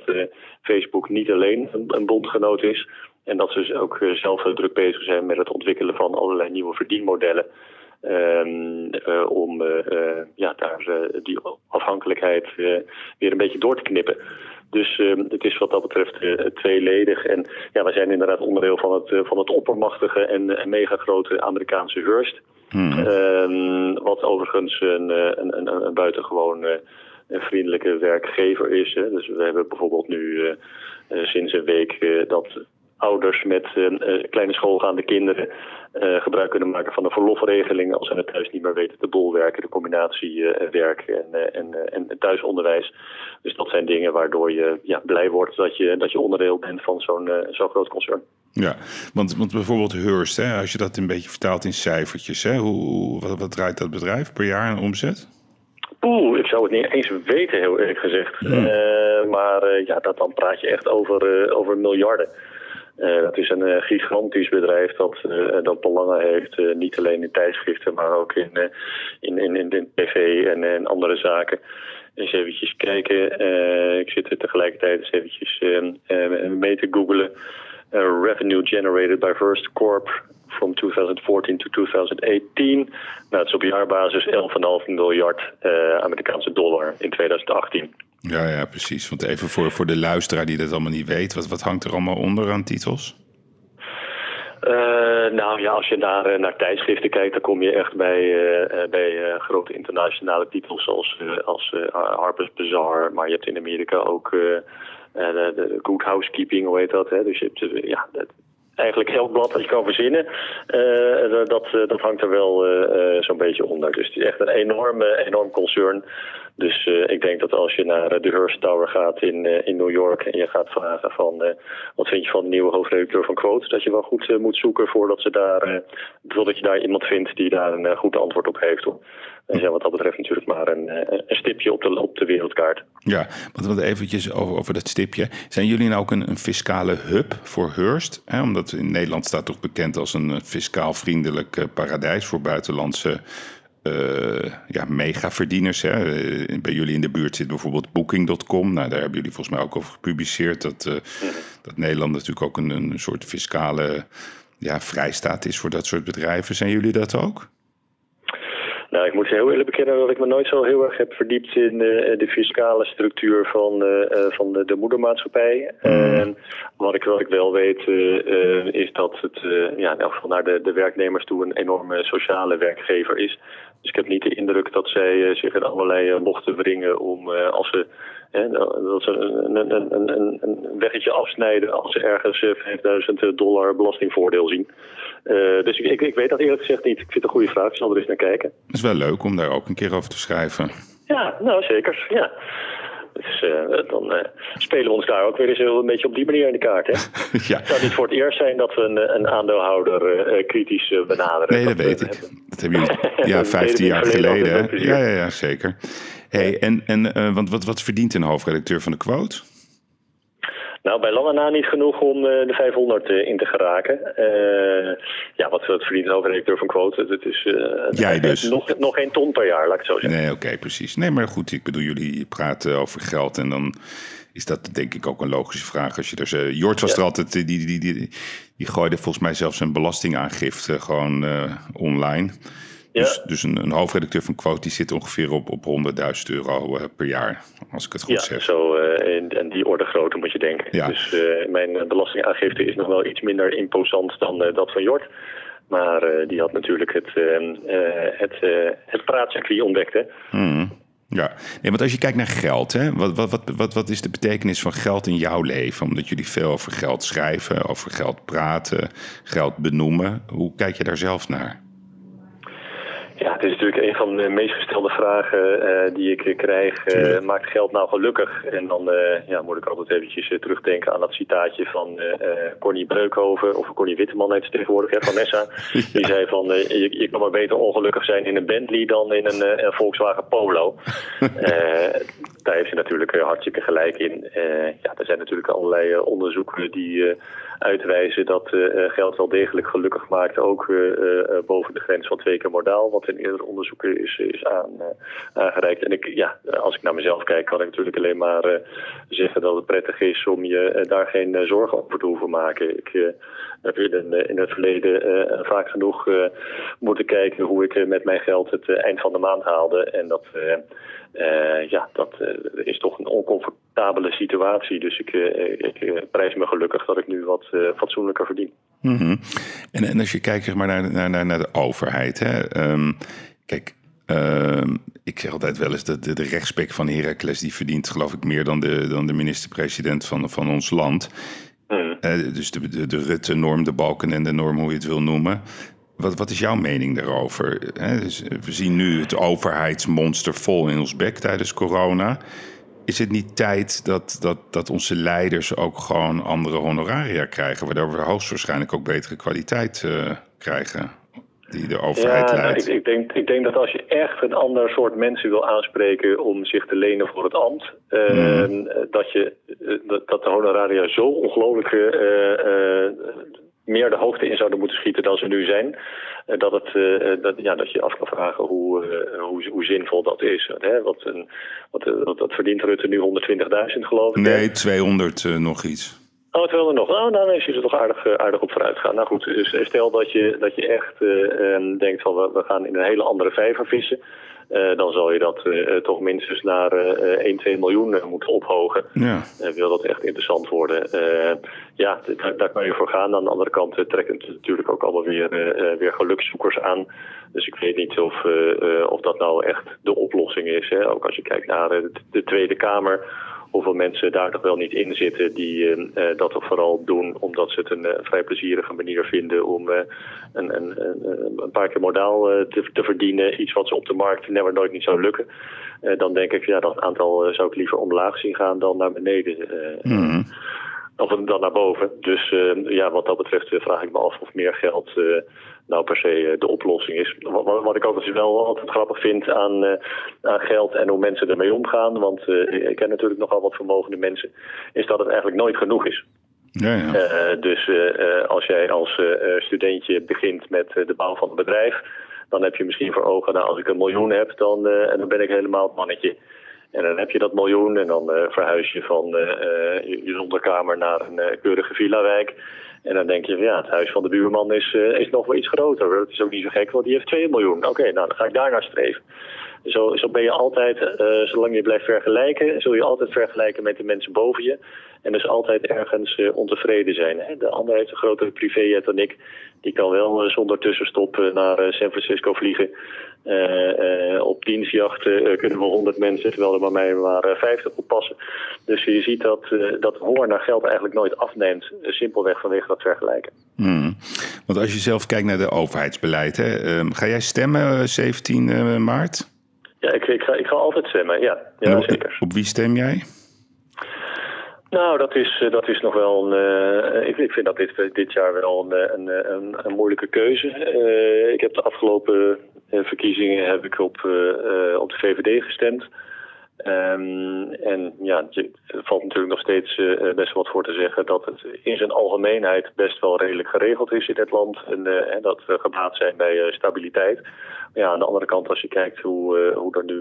Facebook niet alleen een bondgenoot is. En dat ze ook zelf druk bezig zijn met het ontwikkelen van allerlei nieuwe verdienmodellen. Om daar die afhankelijkheid weer een beetje door te knippen. Dus het is wat dat betreft tweeledig. En ja, wij zijn inderdaad onderdeel van het oppermachtige en megagrote Amerikaanse Hearst. Wat overigens een buitengewoon vriendelijke werkgever is. Hè. Dus we hebben bijvoorbeeld nu sinds een week dat ouders met kleine schoolgaande kinderen gebruik kunnen maken van een verlofregeling als ze het thuis niet meer weten te bolwerken, de combinatie werk en thuisonderwijs. Dus dat zijn dingen waardoor je blij wordt dat je onderdeel bent van zo'n groot concern. Ja, want bijvoorbeeld Hearst, hè, als je dat een beetje vertaalt in cijfertjes, hè, wat draait dat bedrijf per jaar aan omzet? Ik zou het niet eens weten, heel eerlijk gezegd. Ja. Dan praat je echt over miljarden. Dat is een gigantisch bedrijf dat belangen heeft, niet alleen in tijdschriften, maar ook in tv en andere zaken. Eens eventjes kijken. Ik zit er tegelijkertijd eens eventjes mee te googlen. Revenue generated by Hearst Corp from 2014 to 2018. Nou, het is op jaarbasis 11,5 miljard Amerikaanse dollar in 2018. Ja, precies. Want even voor de luisteraar die dat allemaal niet weet, wat hangt er allemaal onder aan titels? Als je naar tijdschriften kijkt, dan kom je echt bij grote internationale titels als Harper's Bazaar. Maar je hebt in Amerika ook de Good Housekeeping, hoe heet dat? Hè? Dus je hebt eigenlijk elk blad dat je kan verzinnen, dat hangt er wel zo'n beetje onder. Dus het is echt een enorm concern. Dus ik denk dat als je naar de Hearst Tower gaat in New York en je gaat vragen van wat vind je van de nieuwe hoofdredacteur van Quote, dat je wel goed moet zoeken voordat je daar iemand vindt die daar een goed antwoord op heeft. En zijn wat dat betreft natuurlijk maar een stipje op de wereldkaart. Ja, want eventjes over dat stipje. Zijn jullie nou ook een fiscale hub voor Hearst? Hè? Omdat in Nederland staat toch bekend als een fiscaal vriendelijk paradijs voor buitenlandse megaverdieners. Hè? Bij jullie in de buurt zit bijvoorbeeld Booking.com. Nou, daar hebben jullie volgens mij ook over gepubliceerd dat Nederland natuurlijk ook een soort fiscale vrijstaat is voor dat soort bedrijven. Zijn jullie dat ook? Nou, ik moet heel eerlijk bekennen dat ik me nooit zo heel erg heb verdiept in de fiscale structuur van de moedermaatschappij. Wat ik wel weet is dat het in elk geval naar de werknemers toe een enorme sociale werkgever is. Dus ik heb niet de indruk dat zij zich in allerlei bochten wringen om dat ze een weggetje afsnijden als ze ergens $5.000 belastingvoordeel zien. Dus ik weet dat eerlijk gezegd niet. Ik vind het een goede vraag, ik zal er eens naar kijken. Het is wel leuk om daar ook een keer over te schrijven. Ja, nou zeker. Ja. Dus dan spelen we ons daar ook weer eens een beetje op die manier in de kaart. Hè? Ja. Het zou niet voor het eerst zijn dat we een aandeelhouder kritisch benaderen. Nee, dat weet ik. Dat hebben jullie 15 jaar geleden. Ja, zeker. Hey, want wat verdient een hoofdredacteur van de Quote? Nou, bij lange na niet genoeg om de 500 in te geraken. Wat verdient een hoofdredacteur van Quote? Dat is jij dus. Nog geen ton per jaar, laat ik het zo zeggen. Nee, oké, precies. Nee, maar goed, ik bedoel, jullie praten over geld en dan is dat denk ik ook een logische vraag. Als je Jort was er altijd, die gooide volgens mij zelfs zijn belastingaangifte gewoon online. Ja. Dus een hoofdredacteur van Quote die zit ongeveer op €100.000 per jaar, als ik het goed zeg. Ja, zo in die orde grootte moet je denken. Ja. Dus mijn belastingaangifte is nog wel iets minder imposant dan dat van Jort. Maar die had natuurlijk het praatcircuit ontdekt, hè. Ja, want als je kijkt naar geld, hè, wat is de betekenis van geld in jouw leven? Omdat jullie veel over geld schrijven, over geld praten, geld benoemen. Hoe kijk je daar zelf naar? Ja, het is natuurlijk een van de meest gestelde vragen die ik krijg. Maakt geld nou gelukkig? En dan moet ik altijd eventjes terugdenken aan dat citaatje van Corny Breukhoven. Of Corny Witteman heet ze tegenwoordig, hè, van Nessa. Ja. Die zei van, je kan maar beter ongelukkig zijn in een Bentley dan in een Volkswagen Polo. Daar heeft ze natuurlijk hartstikke gelijk in. Er zijn natuurlijk allerlei onderzoeken die uitwijzen dat geld wel degelijk gelukkig maakt. Ook boven de grens van 2 keer modaal. Wat in eerdere onderzoeken is aangereikt. En als ik naar mezelf kijk, kan ik natuurlijk alleen maar zeggen dat het prettig is om je daar geen zorgen over te hoeven maken. Ik We hebben in het verleden vaak genoeg moeten kijken hoe ik met mijn geld het eind van de maand haalde. En dat, is toch een oncomfortabele situatie. Dus ik prijs me gelukkig dat ik nu wat fatsoenlijker verdien. Mm-hmm. En als je kijkt zeg maar, naar de overheid. Hè? Ik zeg altijd wel eens dat de rechtspek van Heracles... die verdient geloof ik meer dan de minister-president van ons land. Mm. Dus de Rutte-norm, de Balkenende-norm, hoe je het wil noemen. Wat is jouw mening daarover? Dus we zien nu het overheidsmonster vol in ons bek tijdens corona. Is het niet tijd dat onze leiders ook gewoon andere honoraria krijgen... waardoor we hoogstwaarschijnlijk ook betere kwaliteit krijgen... die de overheid leidt. Nou, ik denk dat als je echt een ander soort mensen wil aanspreken om zich te lenen voor het ambt, dat de honoraria zo ongelooflijk meer de hoogte in zouden moeten schieten dan ze nu zijn, dat je af kan vragen hoe zinvol dat is. Hè? Wat verdient Rutte nu 120.000 geloof ik? Nee, 200 nog iets. Oh, terwijl er nog. Dan is je er toch aardig op vooruit gaan. Nou goed, dus stel dat je echt denkt van we gaan in een hele andere vijver vissen. Dan zal je dat toch minstens naar 1-2 miljoen moeten ophogen. Ja. Wil dat echt interessant worden. Daar kan je voor gaan. Aan de andere kant trekt het natuurlijk ook allemaal weer gelukszoekers aan. Dus ik weet niet of dat nou echt de oplossing is. Hè? Ook als je kijkt naar de Tweede Kamer... hoeveel mensen daar toch wel niet in zitten die dat toch vooral doen... omdat ze het een vrij plezierige manier vinden om een paar keer modaal te verdienen. Iets wat ze op de markt nooit niet zou lukken. Dan denk ik, dat aantal zou ik liever omlaag zien gaan dan naar beneden. Of dan naar boven. Dus wat dat betreft vraag ik me af of meer geld... nou per se de oplossing is. Wat ik ook wel altijd grappig vind aan geld en hoe mensen ermee omgaan, want ik ken natuurlijk nogal wat vermogende mensen, is dat het eigenlijk nooit genoeg is. Ja, ja. Dus als jij als studentje begint met de bouw van een bedrijf, dan heb je misschien voor ogen, als ik 1 miljoen heb, dan ben ik helemaal het mannetje. En dan heb je dat 1 miljoen en dan verhuis je van je zolderkamer naar een keurige villa-wijk. En dan denk je, het huis van de buurman is nog wel iets groter. Dat is ook niet zo gek, want die heeft 2 miljoen. Oké, dan ga ik daar naar streven. Zo ben je altijd, zolang je blijft vergelijken... zul je altijd vergelijken met de mensen boven je. En dus altijd ergens ontevreden zijn. Hè? De ander heeft een grotere privéjet dan ik. Die kan wel zonder tussenstop naar San Francisco vliegen. Op dienstjacht kunnen we 100 mensen, terwijl er bij mij maar 50 op passen. Dus je ziet dat honger naar geld eigenlijk nooit afneemt. Simpelweg vanwege dat vergelijken. Want als je zelf kijkt naar de overheidsbeleid, hè, ga jij stemmen 17 maart? Ja, ik ga altijd stemmen, ja zeker. Op wie stem jij? Nou, dat is nog wel een... Ik vind dat dit jaar wel een moeilijke keuze. Ik heb de afgelopen verkiezingen op de VVD gestemd. Er valt natuurlijk nog steeds best wat voor te zeggen... dat het in zijn algemeenheid best wel redelijk geregeld is in het land. En dat we gebaat zijn bij stabiliteit. Maar aan de andere kant, als je kijkt hoe er nu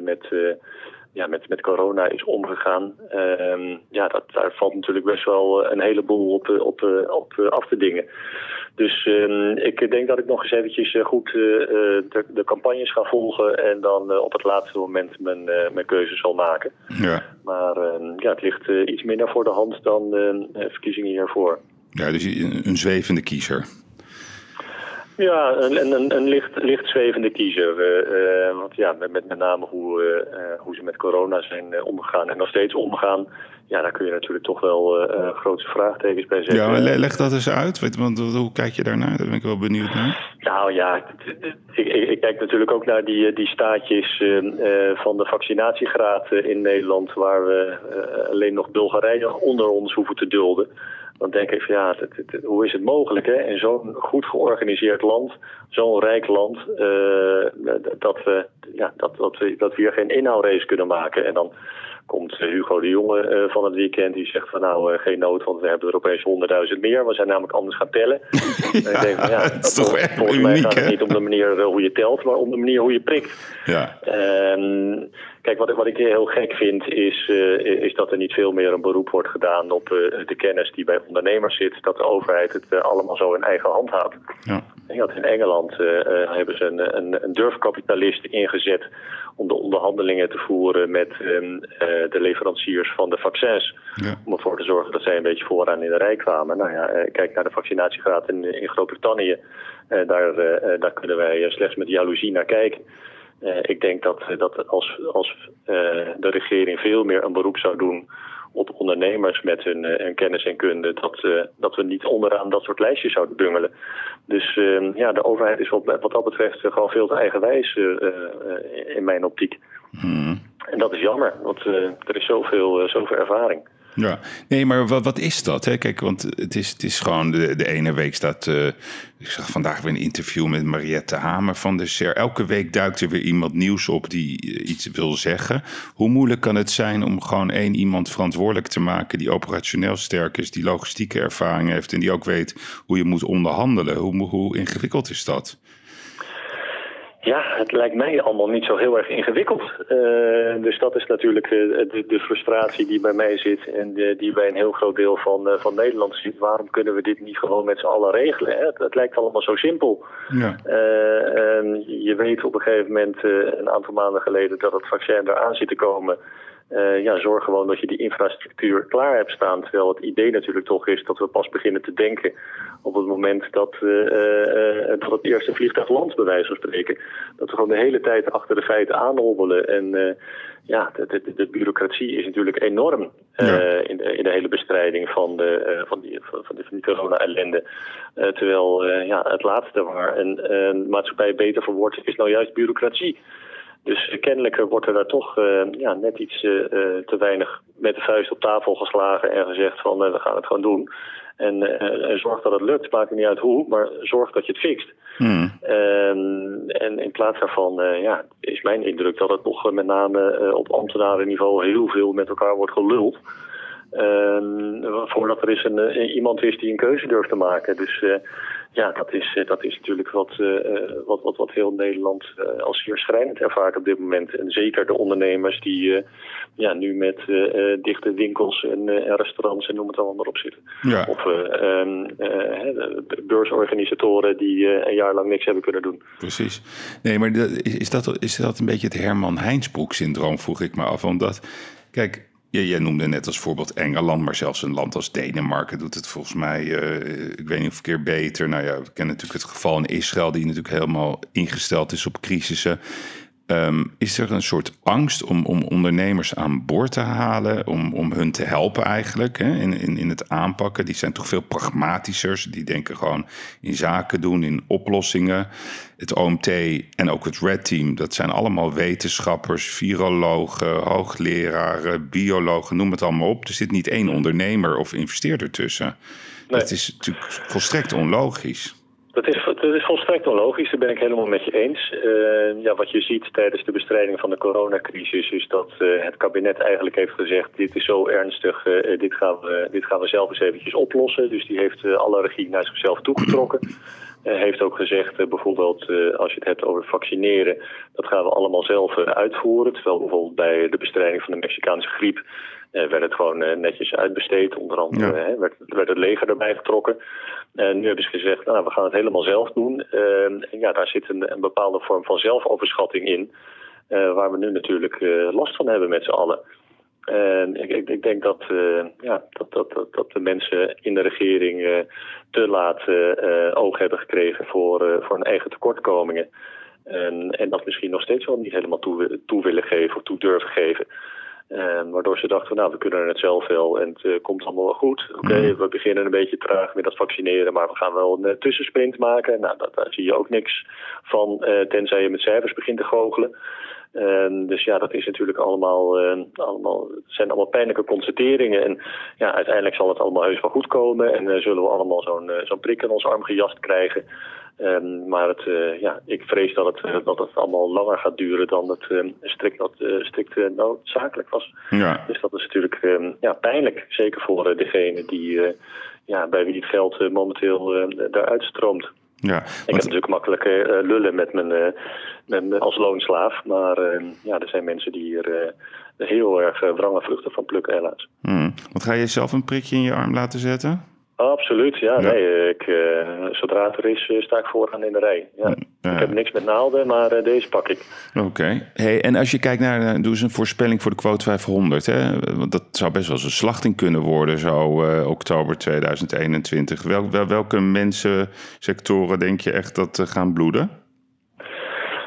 met corona is omgegaan... daar valt natuurlijk best wel een heleboel op af te dingen. Dus ik denk dat ik nog eens eventjes goed de campagnes ga volgen... en dan op het laatste moment mijn keuze zal maken. Ja. Maar het ligt iets minder voor de hand dan verkiezingen hiervoor. Ja, dus een zwevende kiezer. Ja, een licht zwevende kiezer. Want met name hoe ze met corona zijn omgegaan en nog steeds omgaan. Ja, daar kun je natuurlijk toch wel grote vraagtekens bij zetten. Ja, maar leg dat eens uit. Want hoe kijk je daarnaar? Daar ben ik wel benieuwd naar. Nou ja, ik kijk natuurlijk ook naar die staatjes van de vaccinatiegraad in Nederland... waar we alleen nog Bulgarije onder ons hoeven te dulden. Dan denk ik van hoe is het mogelijk, hè? In zo'n goed georganiseerd land, zo'n rijk land, dat we hier geen inhoudrace kunnen maken. En dan komt Hugo de Jonge van het weekend, die zegt van geen nood, want we hebben er opeens 100.000 meer. We zijn namelijk anders gaan tellen. En ik denk van, dat is toch echt uniek, hè? Niet om de manier hoe je telt, maar om de manier hoe je prikt. Ja. Kijk, wat ik heel gek vind is dat er niet veel meer een beroep wordt gedaan op de kennis die bij ondernemers zit. Dat de overheid het allemaal zo in eigen hand houdt. Ja. In Engeland hebben ze een durfkapitalist ingezet om de onderhandelingen te voeren met de leveranciers van de vaccins. Ja. Om ervoor te zorgen dat zij een beetje vooraan in de rij kwamen. Nou ja, kijk naar de vaccinatiegraad in Groot-Brittannië. Daar kunnen wij slechts met jaloezie naar kijken. Ik denk dat als de regering veel meer een beroep zou doen op ondernemers met hun kennis en kunde, dat we niet onderaan dat soort lijstjes zouden bungelen. Dus de overheid is wat dat betreft gewoon veel te eigenwijs in mijn optiek. Hmm. En dat is jammer, want er is zoveel ervaring. Ja, nee, maar wat is dat? Hè? Kijk, want het is gewoon de ene week staat... ik zag vandaag weer een interview met Mariette Hamer van de SER. Elke week duikt er weer iemand nieuws op die iets wil zeggen. Hoe moeilijk kan het zijn om gewoon één iemand verantwoordelijk te maken die operationeel sterk is, die logistieke ervaring heeft en die ook weet hoe je moet onderhandelen? Hoe ingewikkeld is dat? Ja, het lijkt mij allemaal niet zo heel erg ingewikkeld. Dus dat is natuurlijk de frustratie die bij mij zit en die bij een heel groot deel van Nederland zit. Waarom kunnen we dit niet gewoon met z'n allen regelen? Hè? Het lijkt allemaal zo simpel. Ja. Je weet op een gegeven moment, een aantal maanden geleden, dat het vaccin eraan zit te komen. Zorg gewoon dat je die infrastructuur klaar hebt staan. Terwijl het idee natuurlijk toch is dat we pas beginnen te denken op het moment dat het eerste vliegtuig landt, bij wijze van spreken. Dat we gewoon de hele tijd achter de feiten aanhobbelen. En de bureaucratie is natuurlijk enorm in de hele bestrijding van die corona-ellende. Terwijl het laatste waar een maatschappij beter voor wordt, is nou juist bureaucratie. Dus kennelijk wordt er daar toch net iets te weinig met de vuist op tafel geslagen en gezegd van we gaan het gewoon doen. En zorg dat het lukt, maakt niet uit hoe, maar zorg dat je het fixt. Mm. En in plaats daarvan is mijn indruk dat het toch met name op ambtenarenniveau heel veel met elkaar wordt geluld. Voordat er eens iemand is die een keuze durft te maken. Dus dat is natuurlijk wat heel Nederland als zeer schrijnend ervaart op dit moment. En zeker de ondernemers die nu met dichte winkels en restaurants en noem het allemaal maar op zitten. Ja. Of beursorganisatoren die een jaar lang niks hebben kunnen doen. Precies. Nee, maar is dat een beetje het Herman Heinsbroek-syndroom, vroeg ik me af. Omdat, kijk, jij noemde net als voorbeeld Engeland, maar zelfs een land als Denemarken doet het volgens mij, ik weet niet of een keer beter. Nou ja, we kennen natuurlijk het geval in Israël, die natuurlijk helemaal ingesteld is op crisissen. Is er een soort angst om ondernemers aan boord te halen, om hun te helpen eigenlijk in het aanpakken? Die zijn toch veel pragmatischer, die denken gewoon in zaken doen, in oplossingen. Het OMT en ook het Red Team, dat zijn allemaal wetenschappers, virologen, hoogleraren, biologen, noem het allemaal op. Er zit niet één ondernemer of investeerder tussen. Nee. Dat is natuurlijk volstrekt onlogisch. Dat is volstrekt onlogisch, daar ben ik helemaal met je eens. Wat je ziet tijdens de bestrijding van de coronacrisis is dat het kabinet eigenlijk heeft gezegd, dit is zo ernstig, dit gaan we zelf eens eventjes oplossen. Dus die heeft alle regie naar zichzelf toegetrokken. Heeft ook gezegd, bijvoorbeeld als je het hebt over vaccineren, dat gaan we allemaal zelf uitvoeren. Terwijl bijvoorbeeld bij de bestrijding van de Mexicaanse griep werd het gewoon netjes uitbesteed. Onder andere werd het leger erbij getrokken. Nu hebben ze gezegd, nou, we gaan het helemaal zelf doen. Daar zit een bepaalde vorm van zelfoverschatting in, waar we nu natuurlijk last van hebben met z'n allen. Ik denk dat de mensen in de regering te laat oog hebben gekregen voor hun eigen tekortkomingen. En dat misschien nog steeds wel niet helemaal toe willen geven of toe durven geven. Waardoor ze dachten, we kunnen het zelf wel en het komt allemaal wel goed. Oké, we beginnen een beetje traag met dat vaccineren, maar we gaan wel een tussensprint maken. Nou, daar zie je ook niks van, tenzij je met cijfers begint te goochelen. Dat is natuurlijk allemaal pijnlijke constateringen. En uiteindelijk zal het allemaal heus wel goed komen. En zullen we allemaal zo'n prik in ons arm gejast krijgen. Maar ik vrees dat het allemaal langer gaat duren dan het strikt noodzakelijk was. Ja. Dus dat is natuurlijk pijnlijk. Zeker voor degene die bij wie het geld momenteel daaruit stroomt. Ja, want... Ik heb natuurlijk makkelijk lullen met mijn als loonslaaf. Maar er zijn mensen die hier heel erg wrange vruchten van plukken, helaas. Wat ga je zelf een prikje in je arm laten zetten? Oh, absoluut, ja. Nee, zodra het er is, sta ik vooraan in de rij. Ja. Ik heb niks met naalden, maar deze pak ik. Oké. Hey, en als je kijkt naar, doe eens een voorspelling voor de Quote 500. Hè? Want dat zou best wel eens een slachting kunnen worden, zo oktober 2021. Welke mensensectoren denk je echt dat gaan bloeden?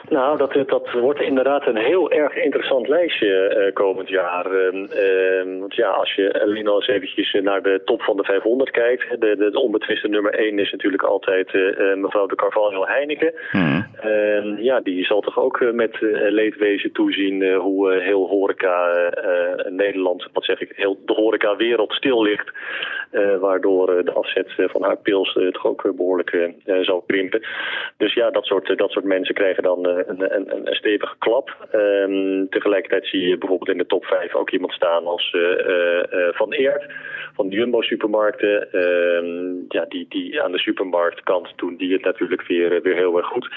Nou, dat wordt inderdaad een heel erg interessant lijstje komend jaar. Als je alleen al eens eventjes naar de top van de 500 kijkt. De onbetwiste nummer 1 is natuurlijk altijd mevrouw de Carvalho Heineken. Die zal toch ook met leedwezen toezien hoe heel horeca Nederland, heel de horecawereld stil ligt. Waardoor de afzet van haar pils toch ook behoorlijk zal krimpen. Dus ja, dat soort mensen krijgen dan een stevige klap. Tegelijkertijd zie je bijvoorbeeld in de top 5 ook iemand staan als Van Eert van de Jumbo-supermarkten. Die aan de supermarktkant doen die het natuurlijk weer heel erg goed.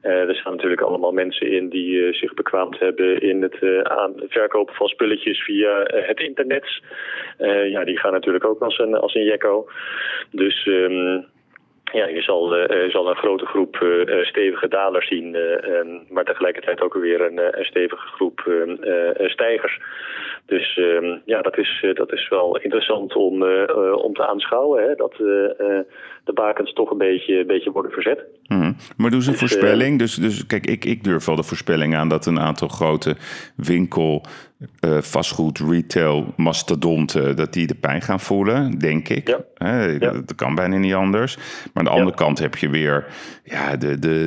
Er staan natuurlijk allemaal mensen in die zich bekwaamd hebben in het verkopen van spulletjes via het internet. Die gaan natuurlijk ook als een jekko. Dus... je zal een grote groep stevige dalers zien, maar tegelijkertijd ook weer een stevige groep stijgers. Dus dat is wel interessant om te aanschouwen, hè, dat de bakens toch een beetje worden verzet. Maar doe eens een voorspelling. Dus kijk, ik durf wel de voorspelling aan dat een aantal grote winkel, vastgoed, retail, mastodonten, dat die de pijn gaan voelen, denk ik. Ja. Dat kan bijna niet anders. Maar aan de andere kant heb je weer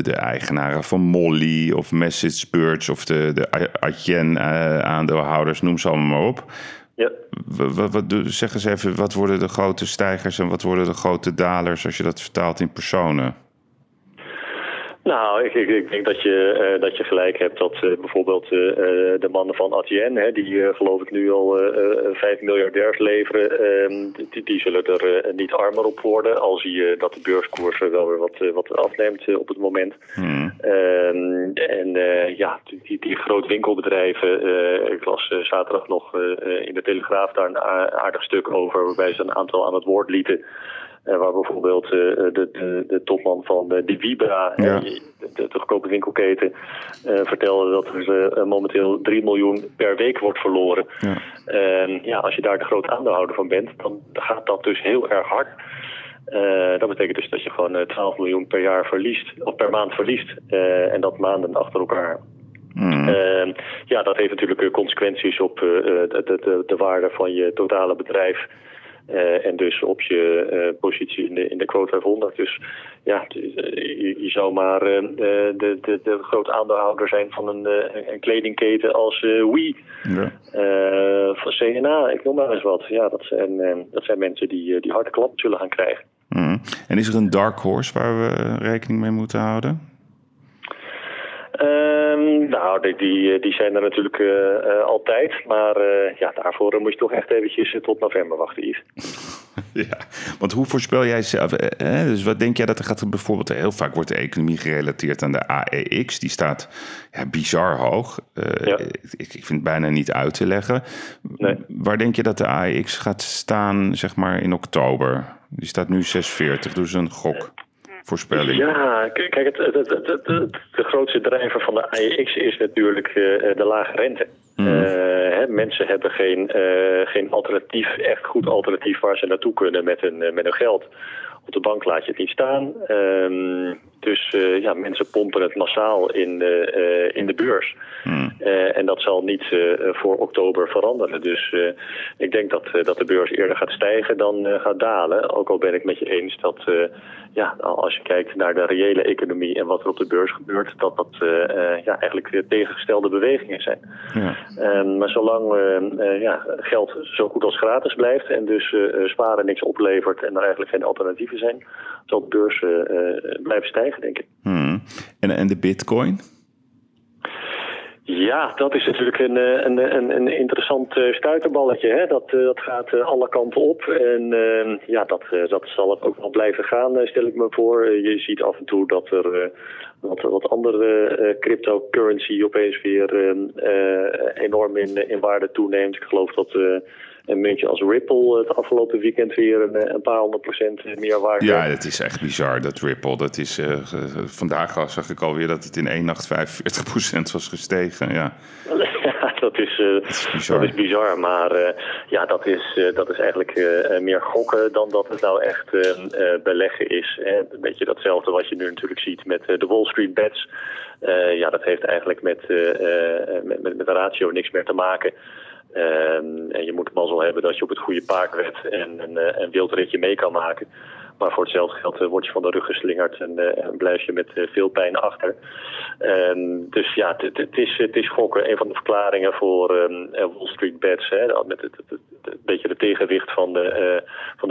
de eigenaren van Molly of Message Birds of de Adyen aandeelhouders, noem ze allemaal maar op. Ja. Zeg eens even, wat worden de grote stijgers en wat worden de grote dalers als je dat vertaalt in personen? Nou, ik denk dat je gelijk hebt dat bijvoorbeeld de mannen van Adyen, hè, die geloof ik nu al 5 miljardairs leveren, die zullen er niet armer op worden. Al zie je dat de beurskoers wel weer wat afneemt op het moment. Die grootwinkelbedrijven, ik las zaterdag nog in de Telegraaf daar een aardig stuk over, waarbij ze een aantal aan het woord lieten. Waar bijvoorbeeld de topman van de Vibra, de goedkope winkelketen, vertelde dat er momenteel 3 miljoen per week wordt verloren. Als je daar de grote aandeelhouder van bent, dan gaat dat dus heel erg hard. Dat betekent dus dat je gewoon 12 miljoen per jaar verliest, of per maand verliest. En dat maanden achter elkaar. Dat heeft natuurlijk consequenties op de waarde van je totale bedrijf. En dus op je positie in de Quote 500. Dus je zou maar de grote aandeelhouder zijn van een kledingketen als WE. Van CNA, ik noem maar eens wat. Ja, dat zijn mensen die harde klap zullen gaan krijgen. En is er een dark horse waar we rekening mee moeten houden? Die zijn er natuurlijk altijd. Maar daarvoor moet je toch echt eventjes tot november wachten, Yves. Ja, want hoe voorspel jij zelf? Dus wat denk jij dat er gaat? Bijvoorbeeld heel vaak wordt de economie gerelateerd aan de AEX. Die staat bizar hoog. Ik vind het bijna niet uit te leggen. Nee. Waar denk je dat de AEX gaat staan, zeg maar, in oktober? Die staat nu 6,40. Dus een gok. Voorspelling. Ja, kijk, de grootste drijver van de AEX is natuurlijk de lage rente. Mensen hebben geen alternatief, echt goed alternatief waar ze naartoe kunnen met hun geld. Op de bank laat je het niet staan. Dus mensen pompen het massaal in de beurs. En dat zal niet voor oktober veranderen. Dus ik denk dat de beurs eerder gaat stijgen dan gaat dalen. Ook al ben ik met je eens dat als je kijkt naar de reële economie en wat er op de beurs gebeurt, eigenlijk tegengestelde bewegingen zijn. Maar zolang geld zo goed als gratis blijft en dus sparen niks oplevert en er eigenlijk geen alternatieven zijn, zal de beurs blijven stijgen, denk ik. En de bitcoin? Ja, dat is natuurlijk een interessant stuiterballetje. Hè? Dat gaat alle kanten op. En dat zal het ook wel blijven gaan, stel ik me voor. Je ziet af en toe dat er wat andere cryptocurrency opeens weer enorm in waarde toeneemt. Ik geloof dat een muntje als Ripple het afgelopen weekend weer een paar 100% meer waarde. Ja, dat is echt bizar, dat Ripple. Dat is, vandaag zag ik alweer dat het in één nacht 45% was gestegen. Ja, ja dat is bizar. Maar dat is eigenlijk meer gokken dan dat het nou echt beleggen is. Hè? Een beetje datzelfde wat je nu natuurlijk ziet met de Wall Street Bets. Dat heeft eigenlijk met de ratio niks meer te maken. En je moet het mazzel hebben dat je op het goede paard redt en een wild ritje mee kan maken. Maar voor hetzelfde geld word je van de rug geslingerd en blijf je met veel pijn achter. Het is gokken. Een van de verklaringen voor Wall Street Bets. Hè, met het beetje de tegenwicht van de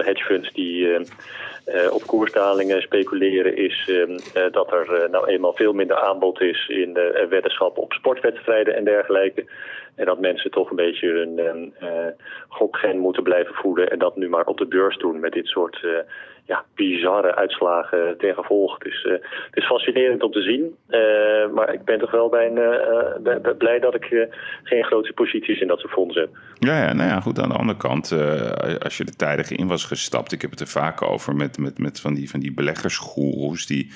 hedge funds die op koersdalingen speculeren. Is dat er nou eenmaal veel minder aanbod is in weddenschappen op sportwedstrijden en dergelijke. En dat mensen toch een beetje hun gokgen moeten blijven voeden. En dat nu maar op de beurs doen met dit soort bizarre uitslagen ten gevolge. Dus het is fascinerend om te zien. Maar ik ben toch wel blij dat ik geen grote posities in dat soort fondsen heb. Ja, nou ja, goed. Aan de andere kant, als je er tijdig in was gestapt. Ik heb het er vaak over met van die beleggersgoeroes die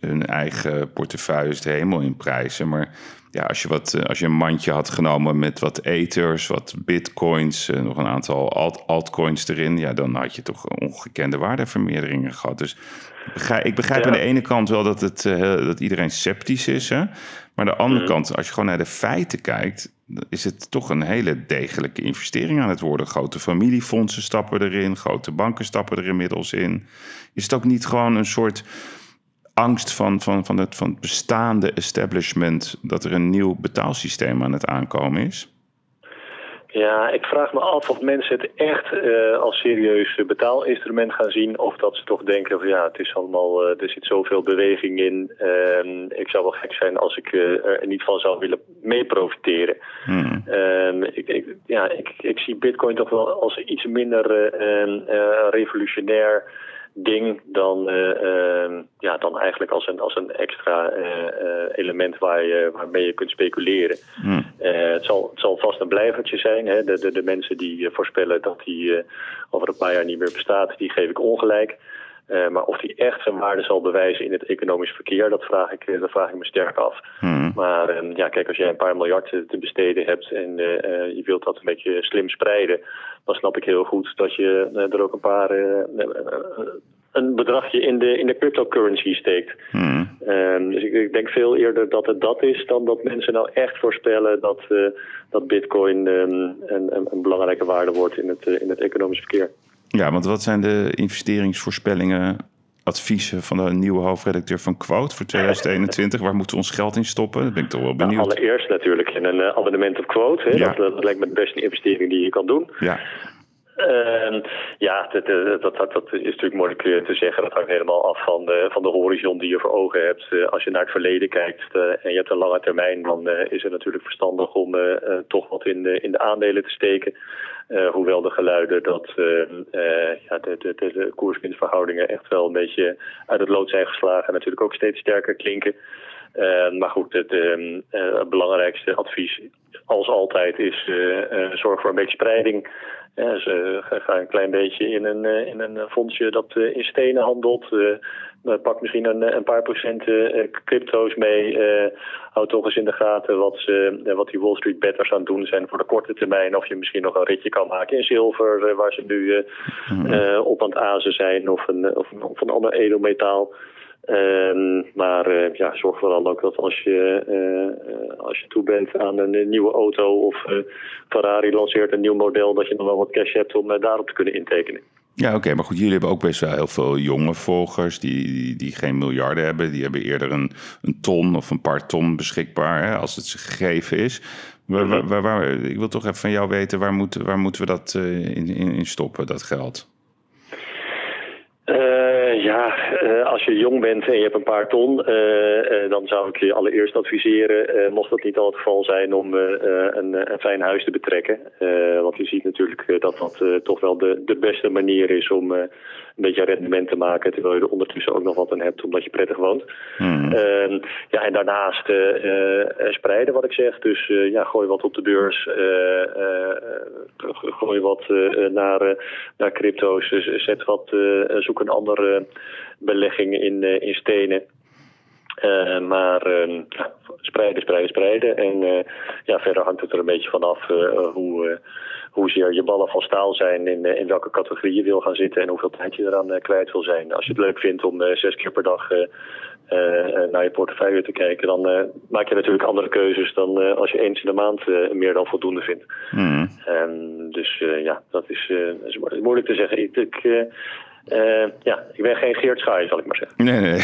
hun eigen portefeuilles de hemel in prijzen. Maar ja, als je een mandje had genomen met wat ethers, wat bitcoins, nog een aantal altcoins erin, ja, dan had je toch ongekende waardevermeerderingen gehad. Dus ik begrijp aan de ene kant wel dat iedereen sceptisch is, hè? Maar aan de andere kant, als je gewoon naar de feiten kijkt, is het toch een hele degelijke investering aan het worden. Grote familiefondsen stappen erin, grote banken stappen er inmiddels in. Is het ook niet gewoon een soort angst van het bestaande establishment dat er een nieuw betaalsysteem aan het aankomen is? Ja, ik vraag me af of mensen het echt als serieus betaalinstrument gaan zien, of dat ze toch denken van het is allemaal, er zit zoveel beweging in. Ik zou wel gek zijn als ik er niet van zou willen meeprofiteren. Ik zie Bitcoin toch wel als iets minder revolutionair ding dan eigenlijk als een extra element waarmee je kunt speculeren. Het zal vast een blijvertje zijn. Hè? De mensen die voorspellen dat die over een paar jaar niet meer bestaat, die geef ik ongelijk. Maar of die echt zijn waarde zal bewijzen in het economisch verkeer, dat vraag ik me sterk af. Maar kijk, als jij een paar miljard te besteden hebt en je wilt dat een beetje slim spreiden, dan snap ik heel goed dat je er ook een bedragje in de cryptocurrency steekt. Dus ik denk veel eerder dat het dat is dan dat mensen nou echt voorspellen dat bitcoin een belangrijke waarde wordt in het economisch verkeer. Ja, want wat zijn de investeringsvoorspellingen, adviezen van de nieuwe hoofdredacteur van Quote voor 2021? Waar moeten we ons geld in stoppen? Dat ben ik toch wel benieuwd. Nou, allereerst natuurlijk een abonnement op Quote. Hè? Ja. Dat lijkt me de beste investering die je kan doen. Ja. Dat is natuurlijk moeilijk te zeggen. Dat hangt helemaal af van de horizon die je voor ogen hebt. Als je naar het verleden kijkt en je hebt een lange termijn, dan is het natuurlijk verstandig om toch wat in de aandelen te steken. Hoewel de geluiden dat de koers-winstverhoudingen echt wel een beetje uit het lood zijn geslagen en natuurlijk ook steeds sterker klinken. Maar goed, het belangrijkste advies als altijd is zorg voor een beetje spreiding. Dus, ga een klein beetje in een fondsje dat in stenen handelt. Pak misschien een paar procent crypto's mee. Houd toch eens in de gaten wat die Wall Street betters aan het doen zijn voor de korte termijn. Of je misschien nog een ritje kan maken in zilver, waar ze nu op aan het azen zijn. Of een ander edelmetaal. Zorg vooral ook dat als je toe bent aan een nieuwe auto of Ferrari lanceert een nieuw model, dat je nog wel wat cash hebt om daarop te kunnen intekenen. Ja, oké, maar goed, jullie hebben ook best wel heel veel jonge volgers die geen miljarden hebben. Die hebben eerder een ton of een paar ton beschikbaar, hè, als het ze gegeven is. Ik wil toch even van jou weten, waar moeten we dat in stoppen, dat geld? Ja, als je jong bent en je hebt een paar ton, dan zou ik je allereerst adviseren, mocht dat niet al het geval zijn, om een fijn huis te betrekken. Want je ziet natuurlijk dat dat toch wel de beste manier is om een beetje rendement te maken, terwijl je er ondertussen ook nog wat aan hebt, omdat je prettig woont. Mm. Ja, en daarnaast spreiden wat ik zeg. Dus ja, gooi wat op de beurs, gooi wat naar crypto's, zet wat, zoek een andere beleggingen in stenen. Maar ja, spreiden. En ja, verder hangt het er een beetje vanaf hoezeer je ballen van staal zijn, in welke categorie je wil gaan zitten en hoeveel tijd je eraan kwijt wil zijn. Als je het leuk vindt om 6 keer per dag naar je portefeuille te kijken, dan maak je natuurlijk andere keuzes dan als je eens in de maand meer dan voldoende vindt. Mm. Dus ja, dat is moeilijk te zeggen. Ik ben geen Geert Schaai, zal ik maar zeggen. Nee.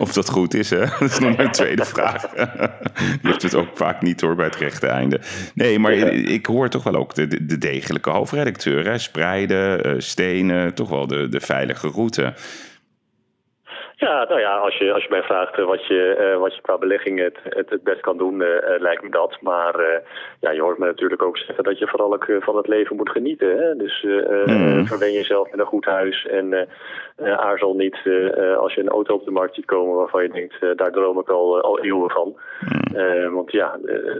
Of dat goed is, hè? Dat is nog mijn tweede vraag. Je hebt het ook vaak niet, hoor, bij het rechte einde. Nee, maar ik hoor toch wel ook de degelijke hoofdredacteur, hè? Spreiden, stenen, toch wel de veilige route. Ja, nou ja, als je mij vraagt wat je qua belegging het best kan doen, lijkt me dat. Maar ja, je hoort me natuurlijk ook zeggen dat je vooral ook van het leven moet genieten. Hè? Dus verwen jezelf met een goed huis en aarzel niet als je een auto op de markt ziet komen waarvan je denkt, daar droom ik al eeuwen van. Mm. Want ja,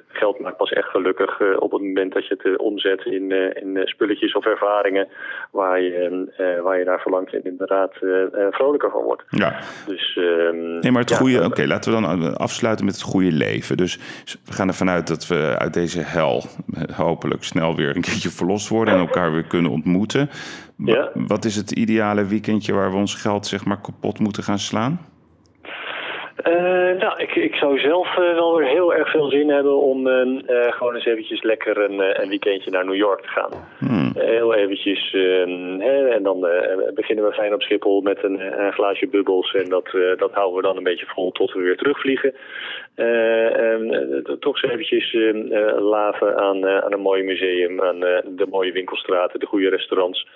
geld maakt pas echt gelukkig op het moment dat je het omzet in spulletjes of ervaringen waar je naar verlangt en inderdaad vrolijker van wordt. Ja. Dus, nee, maar het goede. Oké, laten we dan afsluiten met het goede leven. Dus we gaan ervan uit dat we uit deze hel hopelijk snel weer een keertje verlost worden en elkaar weer kunnen ontmoeten. Ja. Wat is het ideale weekendje waar we ons geld, zeg maar, kapot moeten gaan slaan? Nou, ik zou zelf wel weer heel erg veel zin hebben om gewoon eens eventjes lekker een weekendje naar New York te gaan. Hmm. Heel eventjes. En dan beginnen we fijn op Schiphol met een glaasje bubbels. En dat houden we dan een beetje vol tot we weer terugvliegen. Toch eens eventjes laven aan een mooi museum, aan de mooie winkelstraten, de goede restaurants.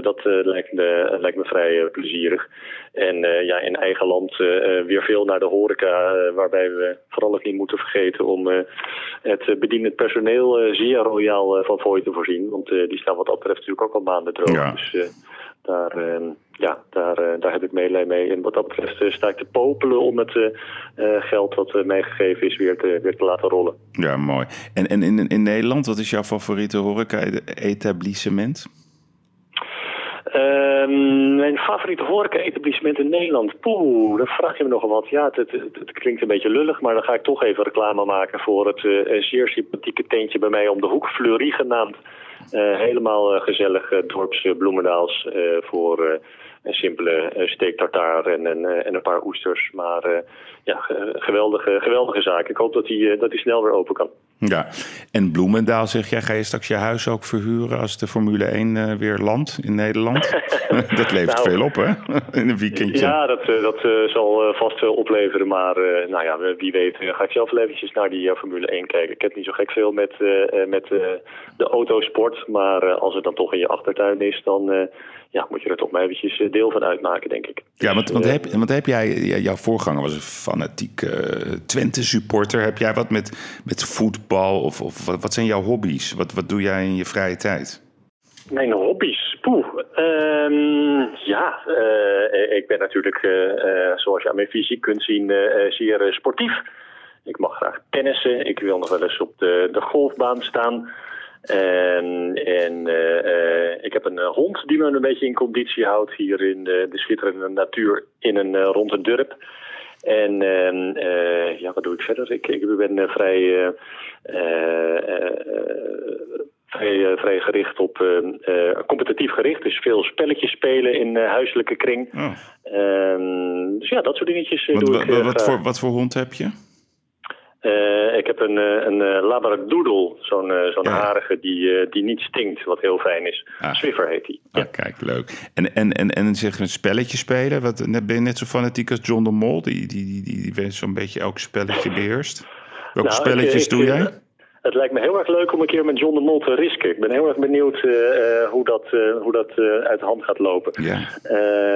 Dat lijkt me vrij plezierig. En ja, in eigen land weer veel naar de horeca, waarbij we vooral ook niet moeten vergeten om het bedienend personeel zeer royaal van fooi te voorzien. Want die staan wat dat betreft natuurlijk ook al maanden droog. Ja. Dus daar heb ik meelij mee. En wat dat betreft sta ik te popelen om het geld wat mij gegeven is weer te laten rollen. Ja, mooi. En in Nederland, wat is jouw favoriete horeca-etablissement? Mijn favoriete horeca-etablissement in Nederland? Poeh, dan vraag je me nogal wat. Ja, het klinkt een beetje lullig, maar dan ga ik toch even reclame maken voor het zeer sympathieke tentje bij mij om de hoek, Fleury genaamd. Helemaal gezellig dorps Bloemendaals voor een simpele steak tartaar en een paar oesters. Maar geweldige zaak. Ik hoop dat die snel weer open kan. Ja, en Bloemendaal, zeg jij, ga je straks je huis ook verhuren als de Formule 1 weer landt in Nederland? Dat levert veel op, hè? In een weekendje. Ja, dat zal vast veel opleveren. Maar nou ja, wie weet ga ik zelf wel eventjes naar die Formule 1 kijken. Ik heb niet zo gek veel met de autosport. Maar als het dan toch in je achtertuin is, dan moet je er toch maar eventjes deel van uitmaken, denk ik. Ja, want heb jij, jouw voorganger was een fanatiek Twente-supporter. Heb jij wat met voetbal of wat zijn jouw hobby's? Wat doe jij in je vrije tijd? Mijn hobby's? Poeh. Ik ben natuurlijk, zoals je aan mijn fysiek kunt zien, zeer sportief. Ik mag graag tennissen. Ik wil nog wel eens op de golfbaan staan. Ik heb een hond die me een beetje in conditie houdt hier in de schitterende natuur in en rond het dorp. En wat doe ik verder? Ik ben vrij gericht op competitief gericht. Dus veel spelletjes spelen in huiselijke kring. Oh. Dus ja, dat soort dingetjes doe ik. Wat voor hond heb je? Ik heb een labradoodle, zo'n harige die niet stinkt, wat heel fijn is. Swiffer heet die. Ja. Ah, kijk, leuk. En zeg een spelletje spelen? Ben je net zo fanatiek als John de Mol, die zo'n beetje elk spelletje beheerst? Welke spelletjes doe jij? Het lijkt me heel erg leuk om een keer met John de Mol te risken. Ik ben heel erg benieuwd hoe dat uit de hand gaat lopen. Ja.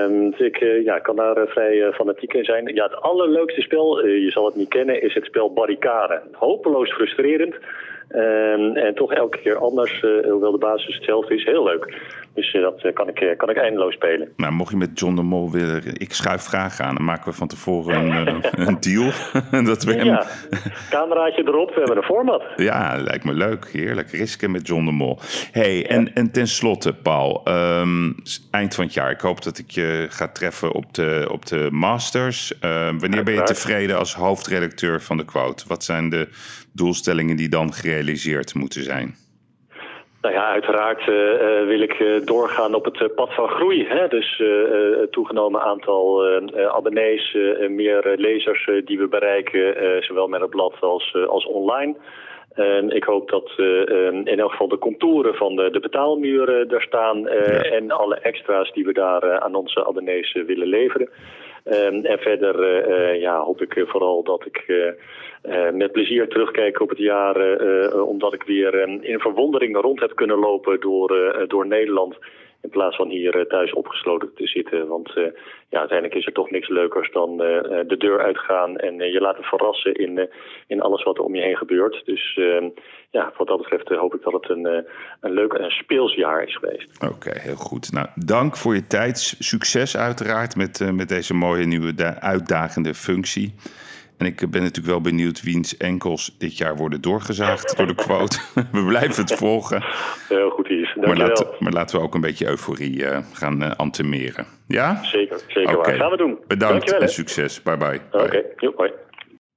Dus ik kan daar vrij fanatiek in zijn. Ja, het allerleukste spel, je zal het niet kennen, is het spel Barricade. Hopeloos frustrerend. En toch elke keer anders, hoewel de basis hetzelfde is. Heel leuk. Dus dat kan ik eindeloos spelen. Nou, mocht je met John de Mol willen, ik schuif graag aan. Dan maken we van tevoren een deal. Dat we hem... Ja, cameraatje erop, we hebben een format. Ja, lijkt me leuk. Heerlijk. Risken met John de Mol. Hey, en tenslotte, Paul. Eind van het jaar. Ik hoop dat ik je ga treffen op de Masters. Wanneer ben je tevreden als hoofdredacteur van de Quote? Wat zijn de doelstellingen die dan gerealiseerd moeten zijn? Nou ja, uiteraard wil ik doorgaan op het pad van groei. Hè? Dus toegenomen aantal abonnees, meer lezers die we bereiken, zowel met het blad als online. Ik hoop dat in elk geval de contouren van de betaalmuur daar staan en alle extra's die we daar aan onze abonnees willen leveren. En verder hoop ik vooral dat ik met plezier terugkijk op het jaar, omdat ik weer in verwondering rond heb kunnen lopen door Nederland, in plaats van hier thuis opgesloten te zitten. Want uiteindelijk is er toch niks leukers dan de deur uitgaan en je laten verrassen in alles wat er om je heen gebeurt. Dus wat dat betreft hoop ik dat het een leuk en speels jaar is geweest. Oké, heel goed. Nou, dank voor je tijd. Succes uiteraard met deze mooie nieuwe uitdagende functie. En ik ben natuurlijk wel benieuwd wiens enkels dit jaar worden doorgezaagd door de Quote. We blijven het volgen. Heel goed, Yves. Maar laten we ook een beetje euforie gaan antemeren. Ja? Zeker okay. Waar. Gaan we doen. Bedankt. Dankjewel, en succes. Bye bye. Oké, bye.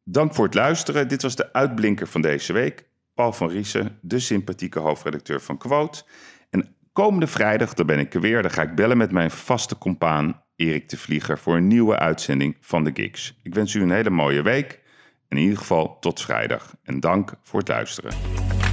Dank voor het luisteren. Dit was de uitblinker van deze week. Paul van Riessen, de sympathieke hoofdredacteur van Quote. En komende vrijdag, dan ben ik er weer. Dan ga ik bellen met mijn vaste compaan Erik de Vlieger voor een nieuwe uitzending van de Gigs. Ik wens u een hele mooie week en in ieder geval tot vrijdag. En dank voor het luisteren.